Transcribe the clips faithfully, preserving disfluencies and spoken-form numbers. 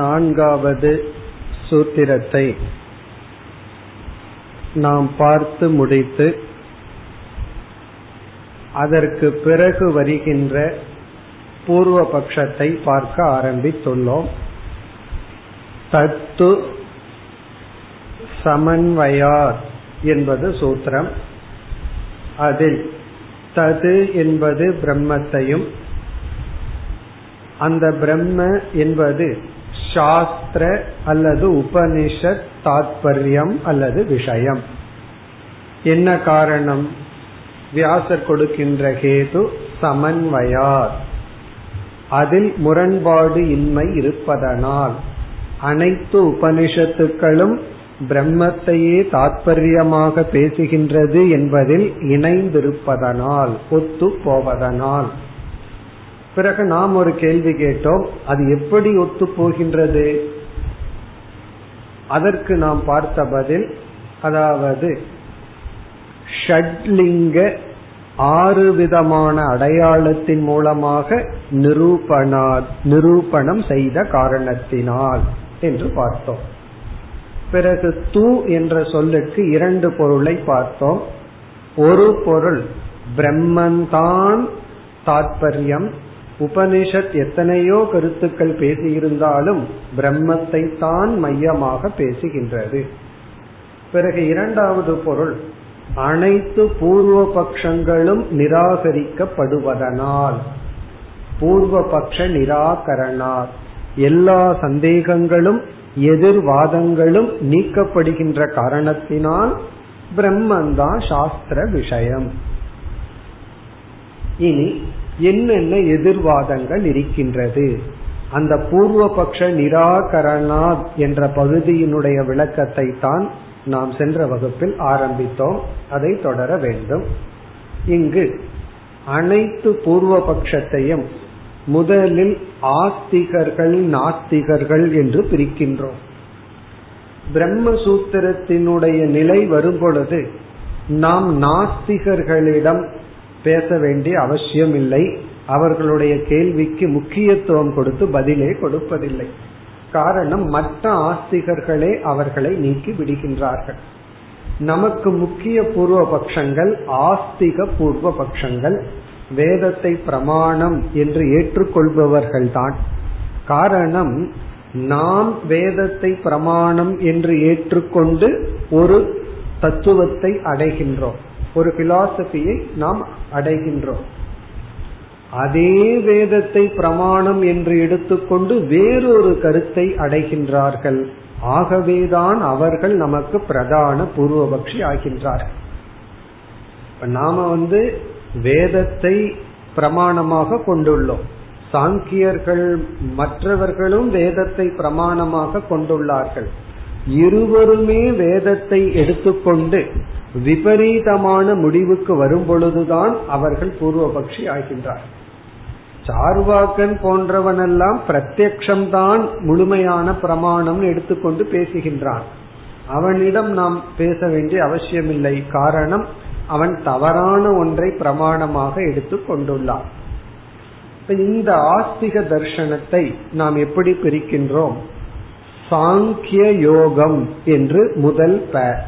நான்காவது சூத்திரத்தை நாம் பார்த்து முடித்து அதற்கு பிறகு வருகின்ற பூர்வ பட்சத்தை பார்க்க ஆரம்பித்துள்ளோம். தத்து சமன்வயார் என்பது சூத்திரம். அதில் தது என்பது பிரம்மத்தையும், அந்த பிரம்ம என்பது சாஸ்திர அல்லது உபனிஷத் தாத்பர்யம் அல்லது விஷயம். என்ன காரணம்? வியாசர் கொடுக்கின்ற கேது சமன்வயார், அதில் முரண்பாடு இன்மை இருப்பதனால் அனைத்து உபனிஷத்துக்களும் பிரம்மத்தையே தாத்பர்யமாக பேசுகின்றது என்பதில் இணைந்திருப்பதனால், ஒத்து போவதனால். பிறகு நாம் ஒரு கேள்வி கேட்டோம், அது எப்படி ஒத்து போகின்றது? அதற்கு நாம் பார்த்த பதில், அதாவது ஷட்லிங்க ஆறு விதமான அடையாளத்தின் மூலமாக நிரூபணா நிரூபணம் செய்த காரணத்தினால் என்று பார்த்தோம். பிறகு தூ என்ற சொல்லுக்கு இரண்டு பொருளை பார்த்தோம். ஒரு பொருள் பிரம்மந்தான் தாத்பர்யம், உபனிஷத் எத்தனையோ கருத்துக்கள் பேசியிருந்தாலும் பிரம்மத்தை தான் மையமாக பேசுகின்றது. பிறகு இரண்டாவது பொருள் அனைத்து பூர்வ பட்சங்களும் நிராகரிக்கப்படுவதனால், பூர்வ பட்ச நிராகரணார், எல்லா சந்தேகங்களும் எதிர்வாதங்களும் நீக்கப்படுகின்ற காரணத்தினால் பிரம்மந்தான் சாஸ்திர விஷயம். இனி என்னென்ன எதிர்வாதங்கள் இருக்கின்றது, அந்த பூர்வ பட்ச நிராகரணா என்ற பகுதியினுடைய விளக்கத்தை தான் நாம் சென்ற வகுப்பில் ஆரம்பித்தோம். அதை தொடர வேண்டும். இங்கு அனைத்து பூர்வ பட்சத்தையும் முதலில் ஆஸ்திகர்கள் நாஸ்திகர்கள் என்று பிரிக்கின்றோம். பிரம்மசூத்திரத்தினுடைய நிலை வரும் பொழுது நாம் நாஸ்திகர்களிடம் பேச வேண்டிய அவசியம் இல்லை. அவர்களுடைய கேள்விக்கு முக்கியத்துவம் கொடுத்து பதிலே கொடுப்பதில்லை. காரணம், மற்ற ஆஸ்திகர்களே அவர்களை நீக்கி விடுகின்றார்கள். நமக்கு முக்கிய பூர்வ பட்சங்கள் ஆஸ்திக பூர்வ பட்சங்கள், வேதத்தை பிரமாணம் என்று ஏற்றுக்கொள்பவர்கள் தான். காரணம், நாம் வேதத்தை பிரமாணம் என்று ஏற்றுக்கொண்டு ஒரு தத்துவத்தை அடைகின்றோம், ஒரு பிலாசபியை நாம் அடைகின்றோம். அதே வேதத்தை பிரமாணம் என்று எடுத்துக்கொண்டு வேறொரு கருத்தை அடைகின்றார்கள். ஆகவேதான் அவர்கள் நமக்கு பிரதான பூர்வபக்ஷி ஆகின்றார்கள். நாம வந்து வேதத்தை பிரமாணமாக கொண்டுள்ளோம். சாங்கியர்கள் மற்றவர்களும் வேதத்தை பிரமாணமாக கொண்டுள்ளார்கள். இருவருமே வேதத்தை எடுத்துக்கொண்டு விபரீதமான முடிவுக்கு வரும் பொழுதுதான் அவர்கள் பூர்வபக்ஷி ஆகின்றார்கள். சார்வாக்கன் போன்றவனெல்லாம் பிரத்யக்ஷம்தான் முழுமையான பிரமாணம் எடுத்துக்கொண்டு பேசுகின்றான். அவனிடம் நாம் பேச வேண்டிய அவசியமில்லை. காரணம், அவன் தவறான ஒன்றை பிரமாணமாக எடுத்து கொண்டுள்ளான். இந்த ஆஸ்திக தர்சனத்தை நாம் எப்படி பிரிக்கின்றோம்? சாங்கிய யோகம் என்று முதல் பெயர்.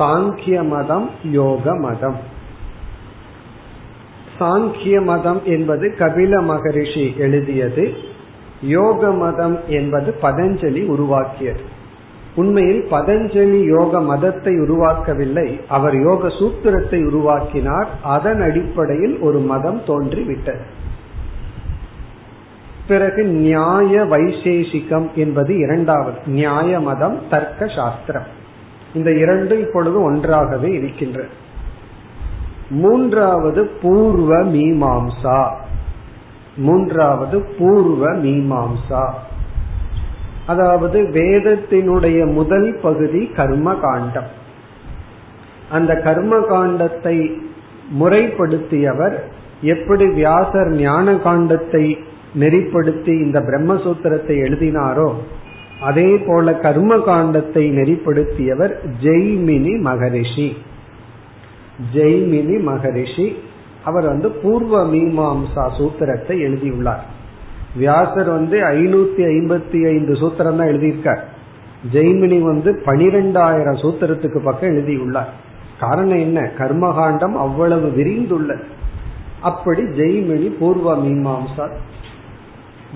சாங்கிய மதம், யோக மதம். சாங்கிய மதம் என்பது கபில மகரிஷி எழுதியது. யோக மதம் என்பது பதஞ்சலி உருவாக்கியது. உண்மையில் பதஞ்சலி யோக மதத்தை உருவாக்கவில்லை, அவர் யோக சூத்திரத்தை உருவாக்கினார். அதன் அடிப்படையில் ஒரு மதம் தோன்றிவிட்டது. பிறகு நியாய வைசேஷிகம் என்பது இரண்டாவது. நியாய மதம், தர்க்க சாஸ்திரம், இந்த இரண்டு இப்பொழுது ஒன்றாகவே இருக்கின்றது. மூன்றாவது பூர்வ மீமாம்சா. மூன்றாவது பூர்வ மீமாம்சா, அதாவது வேதத்தினுடைய முதல் பகுதி கர்ம காண்டம். அந்த கர்ம காண்டத்தை முறைப்படுத்தியவர், எப்படி வியாசர் ஞான காண்டத்தை நெறிப்படுத்தி இந்த பிரம்மசூத்திரத்தை எழுதினாரோ அதே போல கர்ம காண்டத்தை நெறிப்படுத்தியவர் ஜெய்மினி மகரிஷி. ஜெய்மினி மகரிஷி அவர் வந்து பூர்வ மீமாம்சா சூத்திரத்தை எழுதியுள்ளார். வியாசர் வந்து ஐநூத்தி ஐம்பத்தி ஐந்து சூத்திரம் தான் எழுதியிருக்கார். ஜெய்மினி வந்து பனிரெண்டாயிரம் சூத்திரத்துக்கு பக்கம் எழுதியுள்ளார். காரணம் என்ன? கர்மகாண்டம் அவ்வளவு விரிந்துள்ள. அப்படி ஜெய்மினி பூர்வ மீமாம்சா,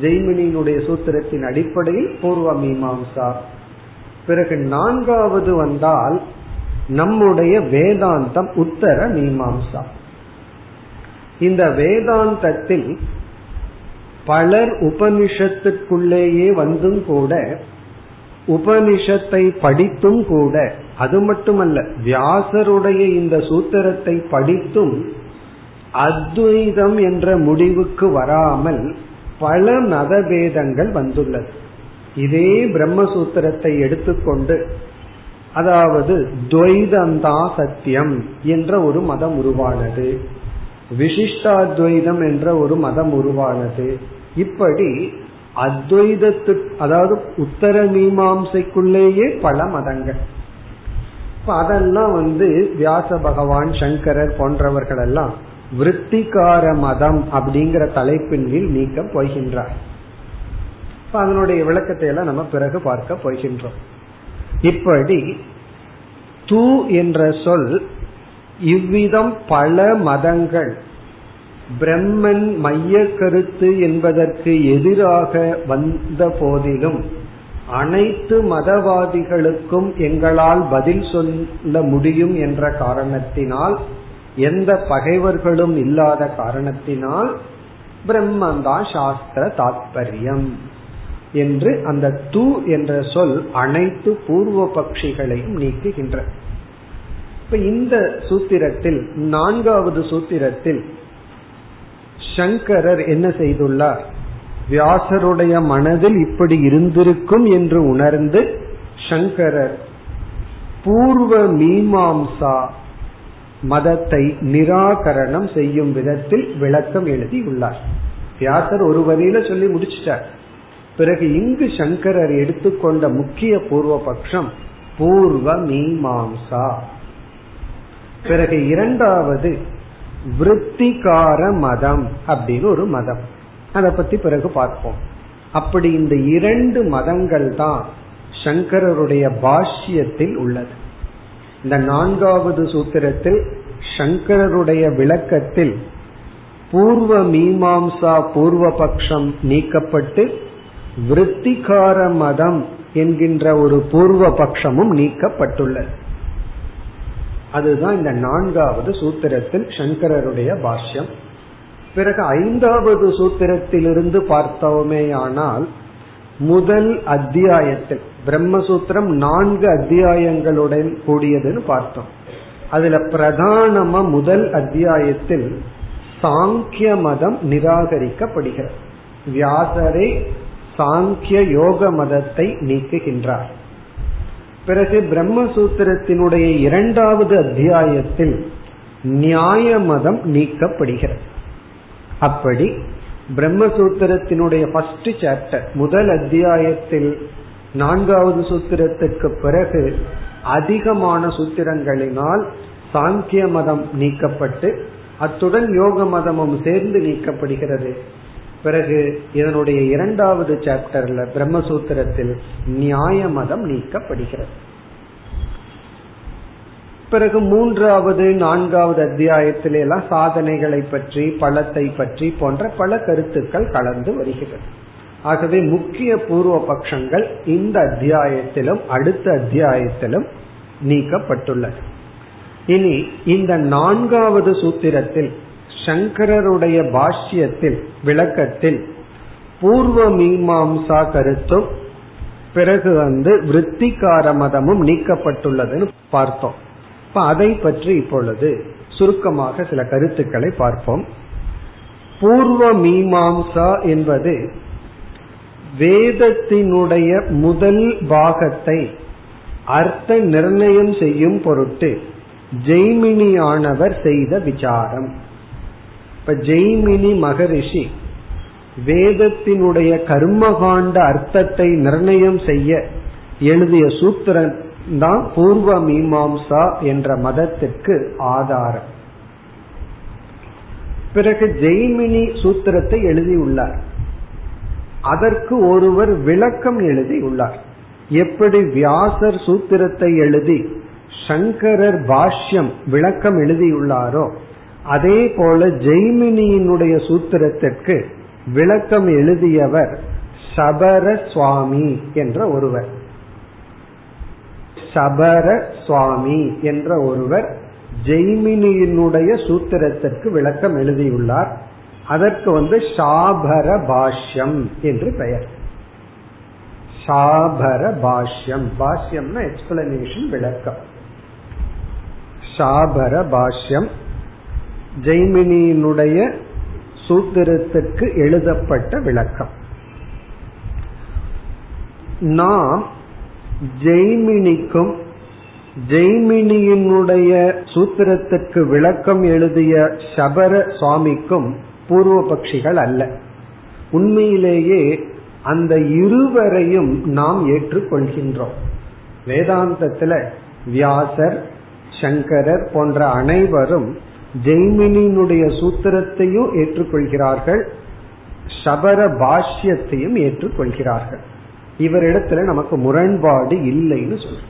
ஜெய்மினியினுடைய சூத்திரத்தின் அடிப்படையில் பூர்வ மீமாம்சா. பிறகு நான்காவது வந்தால் நம்முடைய வேதாந்தம் உத்தர மீமாம்சா. இந்த வேதாந்தத்தில் பலர் உபனிஷத்துக்குள்ளேயே வந்தும் கூட, உபனிஷத்தை படித்தும் கூட, அது மட்டுமல்ல வியாசருடைய இந்த சூத்திரத்தை படித்தும் அத்வைதம் என்ற முடிவுக்கு வராமல் பல மதபேதங்கள் வந்துள்ளது. இதே பிரம்மசூத்திரத்தை எடுத்துக்கொண்டு, அதாவது துவைதந்தா சத்தியம் என்ற ஒரு மதம் உருவானது, விசிஷ்டாத்வைதம் என்ற ஒரு மதம் உருவானது. இப்படி அத்வைதத்து, அதாவது உத்தர மீமாம்சைக்குள்ளேயே பல மதங்கள். அதெல்லாம் வந்து வியாச பகவான், சங்கரர் போன்றவர்கள் எல்லாம் விருத்திகார மதம் அப்படிங்கிற தலைப்பின் கீழ் நீக்க போகின்றார். அதனுடைய விளக்கத்தை எல்லாம் நம்ம பிறகு பார்க்க போகின்றோம். இப்படி தூ என்ற சொல், இவ்விதம் பல மதங்கள் பிரம்மன் மைய கருத்து என்பதற்கு எதிராக வந்த போதிலும் அனைத்து மதவாதிகளுக்கும் எங்களால் பதில் சொல்ல முடியும் என்ற காரணத்தினால், எந்த பகைவர்களும் இல்லாத காரணத்தினால் பிரம்மந்தா சாஸ்திர தாத்பரியம் என்று அந்த தூ என்ற சொல் அனைத்து பூர்வ பக்ஷிகளையும் நீக்குகின்ற. இப்ப இந்த சூத்திரத்தில், நான்காவது சூத்திரத்தில், சங்கரர் என்ன செய்துள்ளார்? வியாசருடைய மனதில் இப்படி இருந்திருக்கும் என்று உணர்ந்து சங்கரர் பூர்வ மீமாம்சா மதத்தை நிராகரணம் செய்யும் விதத்தில் விளக்கம் எழுதியுள்ளார். வியாசர் ஒரு வரியில சொல்லி முடிச்சிட்டார். பிறகு இங்கு சங்கரர் எடுத்துக்கொண்ட முக்கிய பூர்வ பட்சம் பூர்வ மீமாம்சா. பிறகு இரண்டாவது விருத்திகார மதம் அப்படின்னு ஒரு மதம், அதை பத்தி பிறகு பார்ப்போம். அப்படி இந்த இரண்டு மதங்கள் தான் சங்கரருடைய பாஷ்யத்தில் உள்ளது. இந்த நான்காவது சூத்திரத்தில் சங்கரருடைய விளக்கத்தில் பூர்வ மீமாம்சா பூர்வ பட்சம் நீக்கப்பட்டு விருத்திகார மதம் என்கின்ற ஒரு பூர்வ பட்சமும் நீக்கப்பட்டுள்ளது. அதுதான் இந்த நான்காவது சூத்திரத்தில் சங்கரருடைய பாஷ்யம். பிறகு ஐந்தாவது சூத்திரத்திலிருந்து பார்த்தோமேயானால், முதல் அத்தியாயத்தில் பிரம்மசூத்திரம் நான்கு அத்தியாயங்களுடன் கூடியதுன்னு பார்த்தோம். அதுல பிரதானமா முதல் அத்தியாயத்தில் சாங்கிய மதம் நிராகரிக்கப்படுகிறது. வியாசரே சாங்கிய யோக மதத்தை நீக்குகின்றார். பிறகு பிரம்மசூத்திரத்தினுடைய இரண்டாவது அத்தியாயத்தில் நியாய மதம் நீக்கப்படுகிறது. அப்படி பிரம்மசூத்திரத்தினுடைய ஃபர்ஸ்ட் சாப்டர் முதல் அத்தியாயத்தில் நான்காவது சூத்திரத்துக்கு பிறகு அதிகமான சூத்திரங்களினால் சாங்கிய மதம் நீக்கப்பட்டு அத்துடன் யோக மதமும் சேர்ந்து நீக்கப்படுகிறது. பிறகு இதனுடைய இரண்டாவது சாப்டர்ல பிரம்மசூத்திரத்தில் நியாய மதம் நீக்கப்படுகிறது. பிறகு மூன்றாவது நான்காவது அத்தியாயத்தில எல்லாம் சாதனைகளை பற்றி, பலத்தை பற்றி போன்ற பல கருத்துக்கள் கலந்து வருகிறது. ஆகவே முக்கிய பூர்வ பட்சங்கள் இந்த அத்தியாயத்திலும் அடுத்த அத்தியாயத்திலும் நீக்கப்பட்டுள்ளது. இனி இந்த நான்காவது சூத்திரத்தில் சங்கரருடைய பாஷ்யத்தில் விளக்கத்தில் பூர்வ மீமாம்சா கருத்தும் பிறகு வந்து விருத்திகார மதமும் நீக்கப்பட்டுள்ளதுன்னு பார்த்தோம். இப்ப அதை பற்றி இப்பொழுது சுருக்கமாக சில கருத்துக்களை பார்ப்போம். பூர்வ மீமாம்சா என்பது வேதத்தினுடைய முதல் பாகத்தை அர்த்த நிர்ணயம் செய்யும் பொருட்டு ஜெய்மினியானவர் செய்த விசாரம். இப்ப ஜெய்மினி மகரிஷி வேதத்தினுடைய கர்மகாண்ட அர்த்தத்தை நிர்ணயம் செய்ய எழுதிய சூத்திரம் தான் பூர்வ மீமாம்சா என்ற மதத்திற்கு ஆதாரம். பிறகு ஜெய்மினி சூத்திரத்தை எழுதியுள்ளார். அதற்கு ஒருவர் விளக்கம் எழுதியுள்ளார். எப்படி வியாசர் சூத்திரத்தை எழுதி சங்கரர் பாஷ்யம் விளக்கம் எழுதியுள்ளாரோ அதே போல ஜெய்மினியினுடைய சூத்திரத்திற்கு விளக்கம் எழுதியவர் சபர சுவாமி என்ற ஒருவர். சபர சுவாமி என்ற ஒருவர் ஜெய்மினியினுடைய சூத்திரத்திற்கு விளக்கம் எழுதியுள்ளார். அதற்கு வந்து சாபர பாஷ்யம் என்று பெயர். சாபர பாஷ்யம், பாஷ்யம்னா எக்ஸ்பிளனேஷன், விளக்கம். சாபர பாஷ்யம் ஜெய்மினியினுடைய சூத்திரத்திற்கு எழுதப்பட்ட விளக்கம். நாம் ஜெய்மினிக்கும் ஜெய்மினியினுடைய சூத்திரத்திற்கு விளக்கம் எழுதிய சபர சுவாமிக்கும் பூர்வ பட்சிகள் அல்ல. உண்மையிலேயே அந்த இருவரையும் நாம் ஏற்றுக்கொள்கின்றோம். வேதாந்தத்துல வியாசர், சங்கரர் போன்ற அனைவரும் ஜெய்மினியினுடைய சூத்திரத்தையும் ஏற்றுக்கொள்கிறார்கள், சபர பாஷ்யத்தையும் ஏற்றுக்கொள்கிறார்கள். இவரிடத்துல நமக்கு முரண்பாடு இல்லைன்னு சொல்றோம்.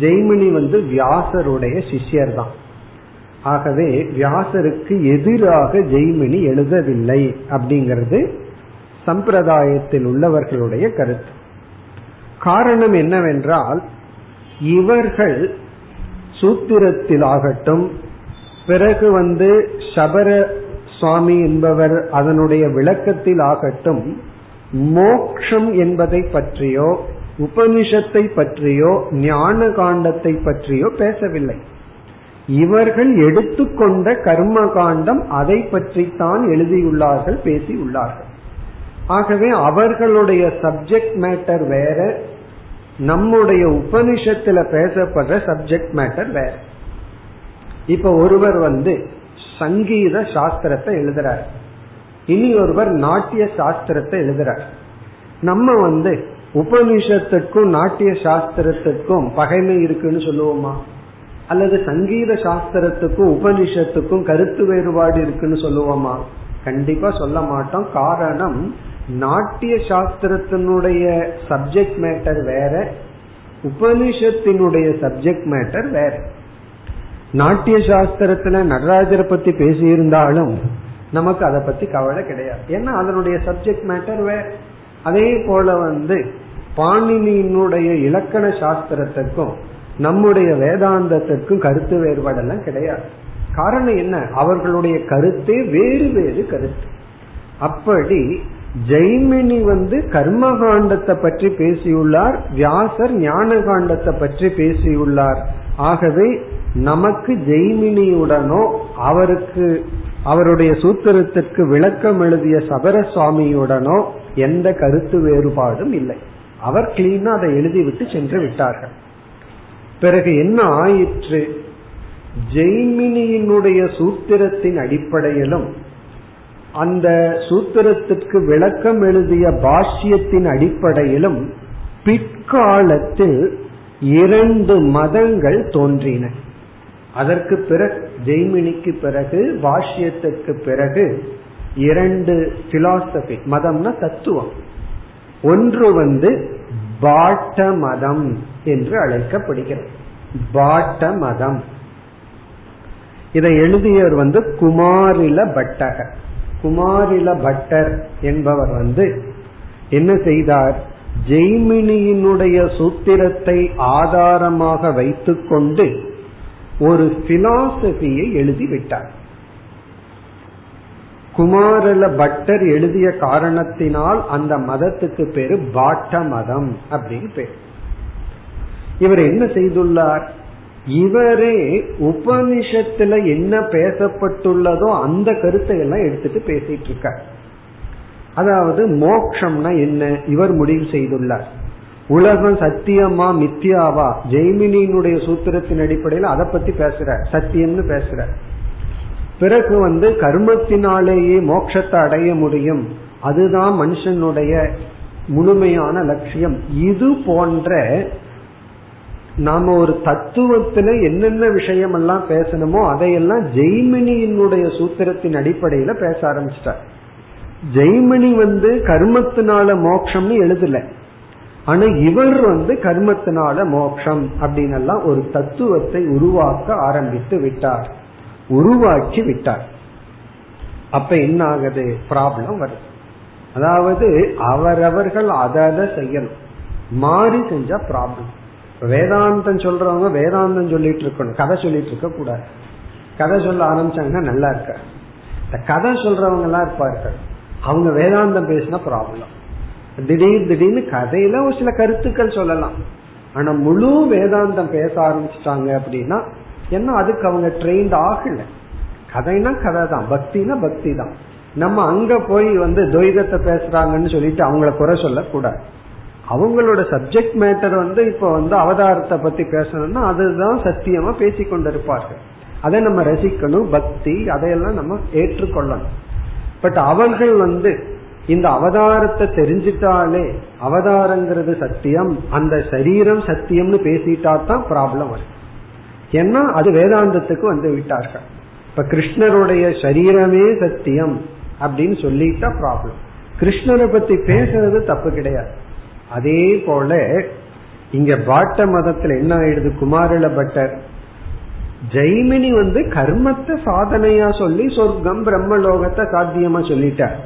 ஜெய்மினி வந்து வியாசருடைய சிஷ்யர் தான். ஆகவே வியாசருக்கு எதிராக ஜெய்மினி எழுதவில்லை அப்படிங்கிறது சம்பிரதாயத்தில் உள்ளவர்களுடைய கருத்து. காரணம் என்னவென்றால், இவர்கள் சூத்திரத்தில் ஆகட்டும், பிறகு வந்து சபர சுவாமி என்பவர் அதனுடைய விளக்கத்தில் ஆகட்டும், மோக்ஷம் என்பதை பற்றியோ உபனிஷத்தை பற்றியோ ஞான காண்டத்தை பற்றியோ பேசவில்லை. இவர்கள் எடுத்துக்கொண்ட கர்ம காண்டம் அதை பற்றி தான் எழுதியுள்ளார்கள், பேசி உள்ளார்கள். ஆகவே அவர்களுடைய சப்ஜெக்ட் மேட்டர் வேற, நம்முடைய உபனிஷத்துல பேசப்படுற சப்ஜெக்ட் மேட்டர் வேற. இப்ப ஒருவர் வந்து சங்கீத சாஸ்திரத்தை எழுதுறார், இனி ஒருவர் நாட்டிய சாஸ்திரத்தை எழுதுறார். நம்ம வந்து உபனிஷத்துக்கும் நாட்டிய சாஸ்திரத்துக்கும் பகைமை இருக்குன்னு சொல்லுவோமா? அல்லது சங்கீத சாஸ்திரத்துக்கும் உபனிஷத்துக்கும் கருத்து வேறுபாடு இருக்குன்னு சொல்லுவோமா? கண்டிப்பா சொல்ல மாட்டோம். காரணம், நாட்டிய சாஸ்திரத்தினுடைய சப்ஜெக்ட் மேட்டர் வேற, உபனிஷத்தினுடைய சப்ஜெக்ட் மேட்டர் வேற. நாட்டிய சாஸ்திரத்துல நடராஜரை பத்தி பேசியிருந்தாலும் நமக்கு அதை பத்தி கவலை கிடையாது, ஏன்னா அதனுடைய சப்ஜெக்ட் மேட்டர் வேற. அதே போல வந்து பாணினியினுடைய இலக்கண சாஸ்திரத்துக்கும் நம்முடைய வேதாந்தத்திற்கும் கருத்து வேறுபாடெல்லாம் கிடையாது. காரணம் என்ன? அவர்களுடைய கருத்தே வேறு வேறு கருத்து. அப்படி ஜெய்மினி வந்து கர்மகாண்டத்தை பற்றி பேசியுள்ளார், வியாசர் ஞான காண்டத்தை பற்றி பேசியுள்ளார். ஆகவே நமக்கு ஜெய்மினியுடனோ அவருக்கு அவருடைய சூத்திரத்திற்கு விளக்கம் எழுதிய சபர சுவாமியுடனோ எந்த கருத்து வேறுபாடும் இல்லை. அவர் கிளீனா அதை எழுதிவிட்டு சென்று விட்டார்கள். பிறகு என்ன ஆயிற்று? ஜெய்மினியினுடைய சூத்திரத்தின் அடிப்படையிலும் அந்த சூத்திரத்திற்கு விளக்கம் எழுதிய பாஷ்யத்தின் அடிப்படையிலும் பிற்காலத்தில் இரண்டு மதங்கள் தோன்றின. அதற்கு பிறகு ஜெய்மினிக்கு பிறகு பாஷ்யத்திற்கு பிறகு இரண்டு பிலாசபி, மதம்னா தத்துவம். ஒன்று வந்து பாட்ட மதம் என்று அழைக்கப்படுகிறது. பாட்ட மதம் இதை எழுதியவர் வந்து குமாரில பட்டகர். குமாரில பட்டர் என்பவர் வந்து என்ன செய்தார்? ஜெய்மினியினுடைய சூத்திரத்தை ஆதாரமாக வைத்துக்கொண்டு ஒரு பிலாசபியை எழுதிவிட்டார். குமாரில பட்டர் எழுதிய காரணத்தினால் அந்த மதத்துக்கு பேரு பாட்ட மதம் அப்படின்னு பேர். இவர் என்ன செய்துள்ளார்? இவரே உபனிஷத்துல என்ன பேசப்பட்டுள்ளதோ அந்த கருத்தை எல்லாம் எடுத்துட்டு பேசிட்டு இருக்கார். அதாவது மோக்ஷம்னா என்ன இவர் முடிவு செய்துள்ளார். உலகம் சத்தியமா மித்தியாவா? ஜெய்மினியினுடைய சூத்திரத்தின் அடிப்படையில் அதை பத்தி பேசுறார், சத்தியம்னு பேசுறார். பிறகு வந்து கர்மத்தினாலேயே மோட்சத்தை அடைய முடியும், அதுதான் மனுஷனுடைய முழுமையான லட்சியம். இது போன்ற நாம ஒரு தத்துவத்துல என்னென்ன விஷயம் எல்லாம் பேசணுமோ அதையெல்லாம் ஜெய்மினியினுடைய சூத்திரத்தின் அடிப்படையில பேச ஆரம்பிச்சிட்டார். ஜெய்மினி வந்து கர்மத்தினால மோட்சம்னு எழுதல, ஆனா இவர் வந்து கர்மத்தினால மோட்சம் அப்படின்னு எல்லாம் ஒரு தத்துவத்தை உருவாக்க ஆரம்பித்து விட்டார், உருவாக்கி விட்டார். அப்ப என்ன ஆகுது, ப்ராப்ளம் வருது. அதாவது அவரவர்கள் அதை செய்யணும், மாறி செஞ்சா ப்ராப்ளம். வேதாந்தம் சொல்றவங்க வேதாந்தம் சொல்லிட்டு இருக்கணும், கதை சொல்லிட்டு இருக்க கூடாது. கதை சொல்ல ஆரம்பிச்சாங்கன்னா நல்லா இருக்க, இந்த கதை சொல்றவங்க எல்லாம் இருப்பார்கள், அவங்க வேதாந்தம் பேசினா ப்ராப்ளம். திடீர் திடீர்னு கதையில ஒரு சில கருத்துக்கள் சொல்லலாம், ஆனா முழு வேதாந்தம் பேச ஆரம்பிச்சுட்டாங்க அப்படின்னா ஏன்னா அதுக்கு அவங்க ட்ரெயின்ட் ஆகல. கதைனா கதை தான், பக்தினா பக்தி தான். நம்ம அங்க போய் வந்து துவைதத்தை பேசுறாங்கன்னு சொல்லிட்டு அவங்கள குறை சொல்ல கூடாது. அவங்களோட சப்ஜெக்ட் மேட்டர் வந்து இப்ப வந்து அவதாரத்தை பத்தி பேசணும்னா அதுதான் சத்தியமா பேசி கொண்டிருப்பார்கள், அதை நம்ம ரசிக்கணும், பக்தி, அதையெல்லாம் நம்ம ஏற்றுக்கொள்ளணும். பட் அவர்கள் வந்து இந்த அவதாரத்தை தெரிஞ்சிட்டாலே அவதாரங்கிறது சத்தியம், அந்த சரீரம் சத்தியம்னு பேசிட்டா தான் ப்ராப்ளம் வரும். ஏன்னா அது வேதாந்தத்துக்கு வந்து விட்டார்கள். இப்ப கிருஷ்ணருடைய சரீரமே சத்தியம் அப்படின்னு சொல்லிட்டா ப்ராப்ளம். கிருஷ்ணரை பத்தி பேசுறது தப்பு கிடையாது. அதே போல இங்க பாட்ட மதத்துல என்ன ஆயிடுது, குமாரில பட்டர் ஜெய்மினி வந்து கர்மத்தை சாதனையா சொல்லி சொர்க்கம் பிரம்மலோகத்தை சாத்தியமா சொல்லிட்டார்.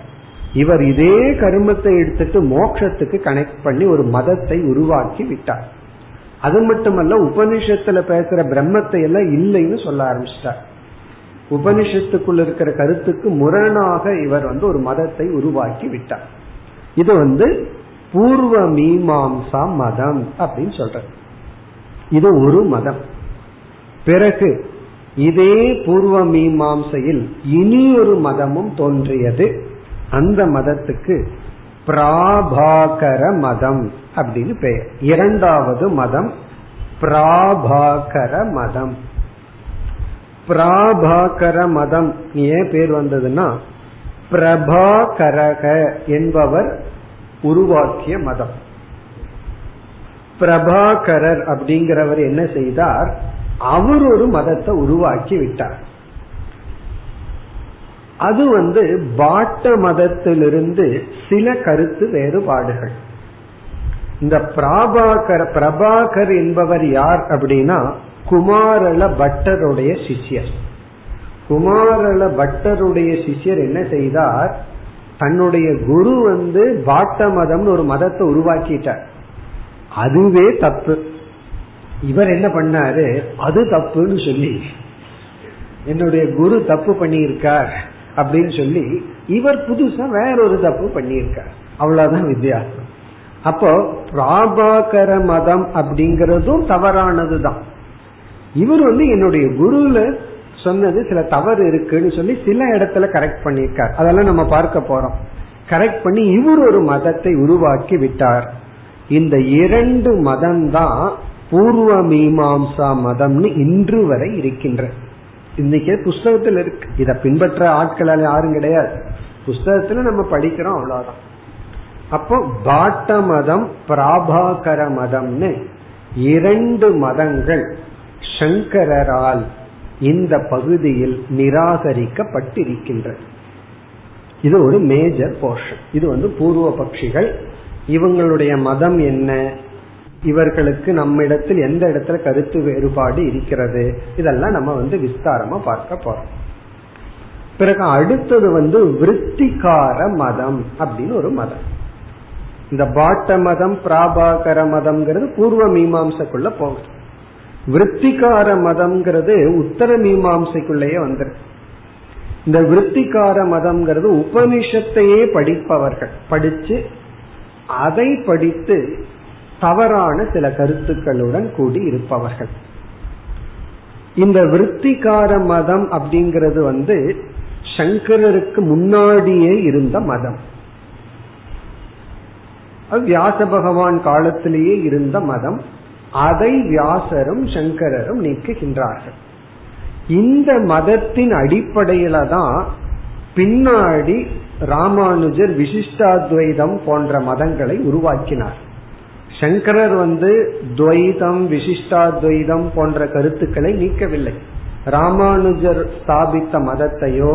இவர் இதே கர்மத்தை எடுத்துட்டு மோட்சத்துக்கு கனெக்ட் பண்ணி ஒரு மதத்தை உருவாக்கி விட்டார். அது மட்டுமல்ல உபனிஷத்துல பேசுற பிரம்மத்தை எல்லாம் இல்லைன்னு சொல்ல ஆரம்பிச்சிட்டார். உபனிஷத்துக்குள்ள இருக்கிற கருத்துக்கு முரணாக இவர் வந்து ஒரு மதத்தை உருவாக்கி விட்டார். இது வந்து பூர்வ மீமாம்சா மதம் அப்படின்னு சொல்றது. இது ஒரு மதம். பிறகு இதே பூர்வ மீமாம்சையில் இனி ஒரு மதமும் தோன்றியது. அந்த மதத்துக்கு பிரபாகர மதம் அப்படின்னு பெயர். இரண்டாவது மதம் பிரபாகர மதம். பிரபாகர மதம் ஏன் பேர் வந்ததுன்னா, பிரபாகரக என்பவர் உருவாக்கிய மதம். பிரபாகரர் அப்படிங்கிறவர் என்ன செய்தார், அவர் ஒரு மதத்தை உருவாக்கி விட்டார். அது வந்து பாட்ட மதத்திலிருந்து சில கருத்து வேறுபாடுகள். இந்த பிரபாகர பிரபாகர் என்பவர் யார் அப்படின்னா குமாரல பட்டருடைய சிஷ்யர். குமாரல பட்டருடைய சிஷ்யர் என்ன செய்தார், தன்னுடைய குரு வந்து பாட்ட மதம்னு ஒரு மதத்தை உருவாக்கிட்டார், அதுவே தப்பு. இவர் என்ன பண்ணாரு, அது தப்புன்னு சொல்லி என்னுடைய குரு தப்பு பண்ணியிருக்கார் அப்படின்னு சொல்லி இவர் புதுசா வேற ஒரு தப்பு பண்ணியிருக்கார். அவ்வளவுதான் வித்தியாசம். அப்போ பிரபாகர மதம் அப்படிங்கறதும் தவறானதுதான். இவர் வந்து என்னுடைய குருல சொன்னது சில தவறு இருக்குன்னு சொல்லி சில இடத்துல கரெக்ட் பண்ணியிருக்கார். அதெல்லாம் நம்ம பார்க்க போறோம். கரெக்ட் பண்ணி இவர் ஒரு மதத்தை உருவாக்கி விட்டார். இந்த இரண்டு மதம்தான் பூர்வ மீமாம்சா மதம்னு இன்று வரை இருக்கின்ற, இன்னைக்கே புஸ்தகத்தில் இருக்கு. இதை பின்பற்ற ஆட்களால யாரும் கிடையாது, புஸ்தகத்துல நம்ம படிக்கிறோம், அவ்வளவுதான். அப்போ பாட்ட மதம் பிரபாகர மதம்னு இரண்டு மதங்கள் சங்கரால் இந்த பகுதியில் நிராகரிக்கப்பட்டிருக்கின்றது. இது ஒரு மேஜர் போர்ஷன். இது வந்து பூர்வ பட்சிகள், இவங்களுடைய மதம் என்ன, இவர்களுக்கு நம்ம இடத்தில் எந்த இடத்துல கருத்து வேறுபாடு இருக்கிறது, இதெல்லாம் நம்ம வந்து விஸ்தாரமா பார்க்க போறோம். பிறகு அடுத்தது வந்து விருத்திகார மதம் அப்படின்னு ஒரு மதம். இந்த பாட்ட மதம் பிரபாகர மதம்ங்கிறது பூர்வ மீமாம்சைக்குள்ள போகுது. விருத்திகார மதம்ங்கிறது உத்தர மீமாம்சைக்குள்ளேயே வந்துருக்கு. இந்த விருத்திகார மதம்ங்கிறது உபனிஷத்தையே படிப்பவர்கள் படிச்சு அதை படித்து தவறான சில கருத்துக்களுடன் கூடி இருப்பவர்கள். இந்த விருத்திகார மதம் அப்படிங்கிறது வந்து சங்கரருக்கு முன்னாடியே இருந்த மதம், வியாச பகவான் காலத்திலேயே இருந்த மதம். அதை வியாசரும் சங்கரரும் நீக்குகின்றார்கள். இந்த மதத்தின் அடிப்படையில தான் பின்னாடி ராமானுஜர் விசிஷ்டாத்வைதம் போன்ற மதங்களை உருவாக்கினார். சங்கரர் வந்து துவைதம் விசிஷ்டாத்வைதம் போன்ற கருத்துக்களை நீக்கவில்லை. ராமானுஜர் ஸ்தாபித்த மதத்தையோ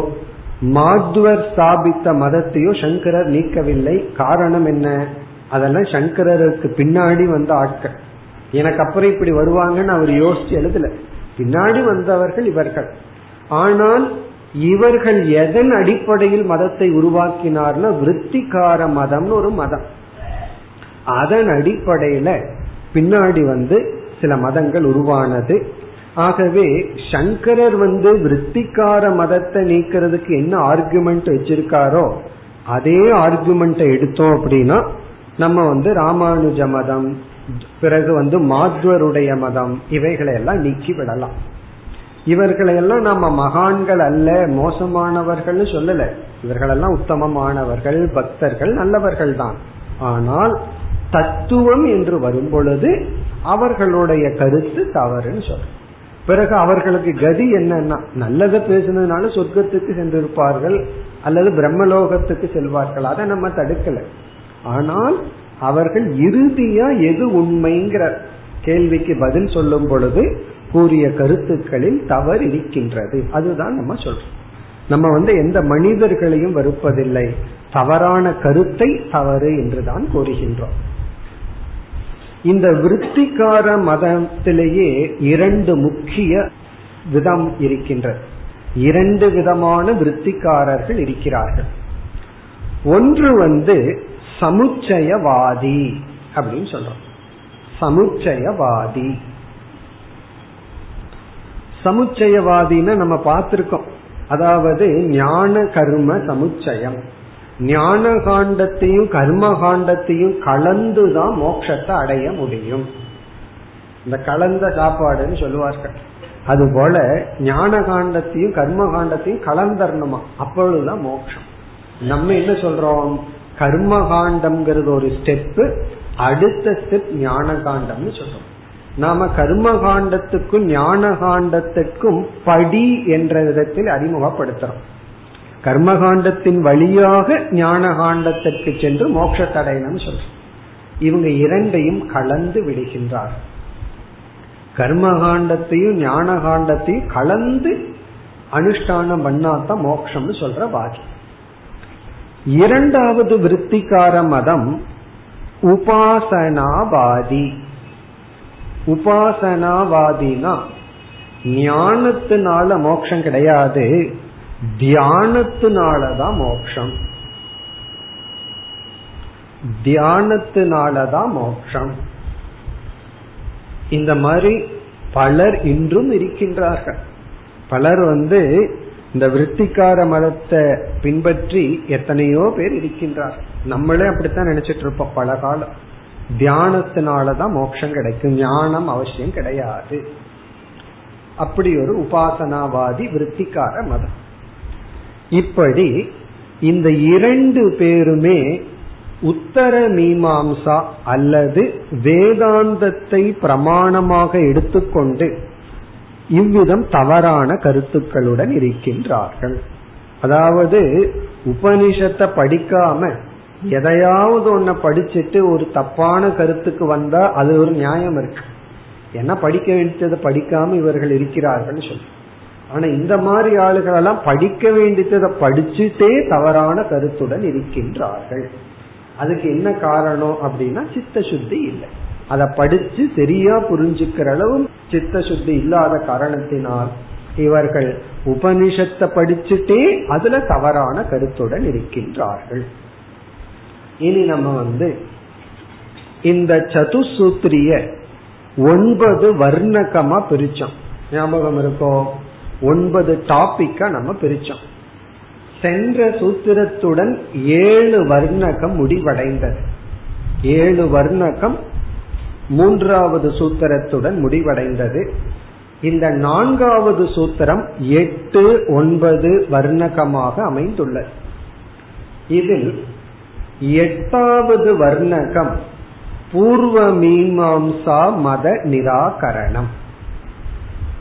மாத்வர் ஸ்தாபித்த மதத்தையும் சங்கரர் நீக்கவில்லை. காரணம் என்ன? அதெல்லாம் சங்கரருக்கு பின்னாடி வந்த ஆட்கள், எனக்கு அப்புறம் இப்படி வருவாங்கன்னு அவர் யோசிச்சு எழுதல. பின்னாடி வந்தவர்கள் இவர்கள். ஆனால் இவர்கள் எதன் அடிப்படையில் மதத்தை உருவாக்கினார்னா, விருத்திகார மதம்னு ஒரு மதம், அதன் அடிப்படையில பின்னாடி வந்து சில மதங்கள் உருவானது. ஆகவே சங்கரர் வந்து விருத்திகார மதத்தை நீக்கிறதுக்கு என்ன ஆர்குமெண்ட் வச்சிருக்காரோ அதே ஆர்குமெண்ட்டை எடுத்தோம் அப்படின்னா நம்ம வந்து ராமானுஜ மதம், பிறகு வந்து மாத்வருடைய மதம், இவைகளையெல்லாம் நீக்கி விடலாம். இவர்களையெல்லாம் நம்ம மகான்கள் அல்ல, மோசமானவர்கள் சொல்லல, இவர்களெல்லாம் உத்தமமானவர்கள், பக்தர்கள், நல்லவர்கள் தான். ஆனால் தத்துவம் என்று வரும் பொழுது அவர்களுடைய கருத்து தவறுன்னு சொல்ற. பிறகு அவர்களுக்கு கதி என்னன்னா, நல்லதை பேசினதுனால சொர்க்கத்துக்கு சென்றிருப்பார்கள் அல்லது பிரம்மலோகத்துக்கு செல்வார்கள், அதை நம்ம தடுக்கல. ஆனால் அவர்கள் இறுதியா எது உண்மைங்கிற கேள்விக்கு பதில் சொல்லும் பொழுது கூறிய கருத்துக்களில் தவறு இருக்கின்றது. அதுதான் நம்ம சொல்றோம். நம்ம வந்து எந்த மனிதர்களையும் வெறுப்பதில்லை, தவறான கருத்தை தவறு என்றுதான் கூறுகின்றோம். இந்த விருத்திகார மதத்திலேயே இரண்டு முக்கிய விதம் இருக்கின்றது. இரண்டு விதமான விருத்திகாரர்கள் இருக்கிறார்கள். ஒன்று வந்து சமுச்சயவாதி அப்படின்னு சொல்றோம். சமுச்சயவாதி சமுச்சயவாதின்னு நம்ம பார்த்திருக்கோம். அதாவது ஞான கர்ம சமுச்சயம், ஞான காண்டத்தையும் கர்ம காண்டத்தையும் கலந்துதான் மோட்சத்தை அடைய முடியும். இந்த கலந்த சாப்பாடுன்னு சொல்லுவார்கள். அதுபோல ஞான காண்டத்தையும் கர்ம காண்டத்தையும் கலந்தரணுமா, அப்பொழுதுதான் மோட்சம். நம்ம என்ன சொல்றோம், கர்ம காண்டம்ங்கிறது ஒரு ஸ்டெப்பு, அடுத்த ஸ்டெப் ஞான காண்டம்னு சொல்றோம். நாம கர்ம காண்டத்துக்கும் ஞான காண்டத்திற்கும் படி என்ற விதத்தில் அறிமுகப்படுத்துறோம். கர்மகாண்டத்தின் வழியாக ஞான காண்டத்திற்கு சென்று மோட்சத்தடையணும்னு சொல்றோம். இவங்க இரண்டையும் கலந்து விடுகின்றார். கர்மகாண்டத்தையும் ஞான காண்டத்தையும் கலந்து அனுஷ்டானம் பண்ணாதான் மோட்சம்னு சொல்ற வாதி. இரண்டாவது விருத்திகார மதம் உபாசனாவாதி. உபாசனாவாதினா ஞானத்தினால மோட்சம் கிடையாது, தியானத்தினாலதான் மோட்சம். தியானத்தினாலதான் மோட்சம். இந்த மாதிரி பலர் இன்றும் இருக்கின்றார்கள். பலர் வந்து இந்த விருத்திகார மதத்தை பின்பற்றி எத்தனையோ பேர் இருக்கின்றார்கள். நம்மளே அப்படித்தான் நினைச்சிட்டு இருப்போம் பல காலம், தியானத்தினாலதான் மோட்சம் கிடைக்கும், ஞானம் அவசியம் கிடையாது. அப்படி ஒரு உபாசனாவாதி விருத்திகார மதம். இப்படி இந்த இரண்டு பேருமே உத்தர மீமாம்சா அல்லது வேதாந்தத்தை பிரமாணமாக எடுத்துக்கொண்டு இவ்விதம் தவறான கருத்துக்களுடன் இருக்கின்றார்கள். அதாவது உபனிஷத்தை படிக்காம எதையாவது ஒன்ன படிச்சுட்டு ஒரு தப்பான கருத்துக்கு வந்தா அது ஒரு நியாயம் இருக்கு, ஏன்னா படிக்க வேண்டியதை படிக்காம இவர்கள் இருக்கிறார்கள் சொல்லி. ஆனா இந்த மாதிரி ஆளுகள் எல்லாம் படிக்க வேண்டியதை படிச்சுட்டே தவறான கருத்துடன் இருக்கின்றார்கள். அதுக்கு என்ன காரணம் அப்படின்னா, சித்த சுத்தி இல்லை. அதை படிச்சு சரியா புரிஞ்சுக்கிற அளவு சித்த சுத்தி இல்லாத காரணத்தினால் இவர்கள் உபனிஷத்தை படிச்சுட்டே அதுல தவறான கருத்துடன் இருக்கின்றார்கள். இனி நம்ம வந்து இந்த சதுசூத்திரிய ஒன்பது வர்ணகமா பிரிச்சோம், ஞாபகம் இருக்கோம்? ஒன்பது டாபிக்கா நம்ம பிரிச்சோம். சென்ற சூத்திரத்துடன் ஏழு வர்ணகம் முடிவடைந்தது. ஏழு வர்ணகம் மூன்றாவது சூத்திரத்துடன் முடிவடைந்தது. இந்த நான்காவது சூத்திரம் எட்டு ஒன்பது வர்ணகமாக அமைந்துள்ளது. இதில் எட்டாவது வர்ணகம் பூர்வ மீமாம்சா மத நிராகரணம்.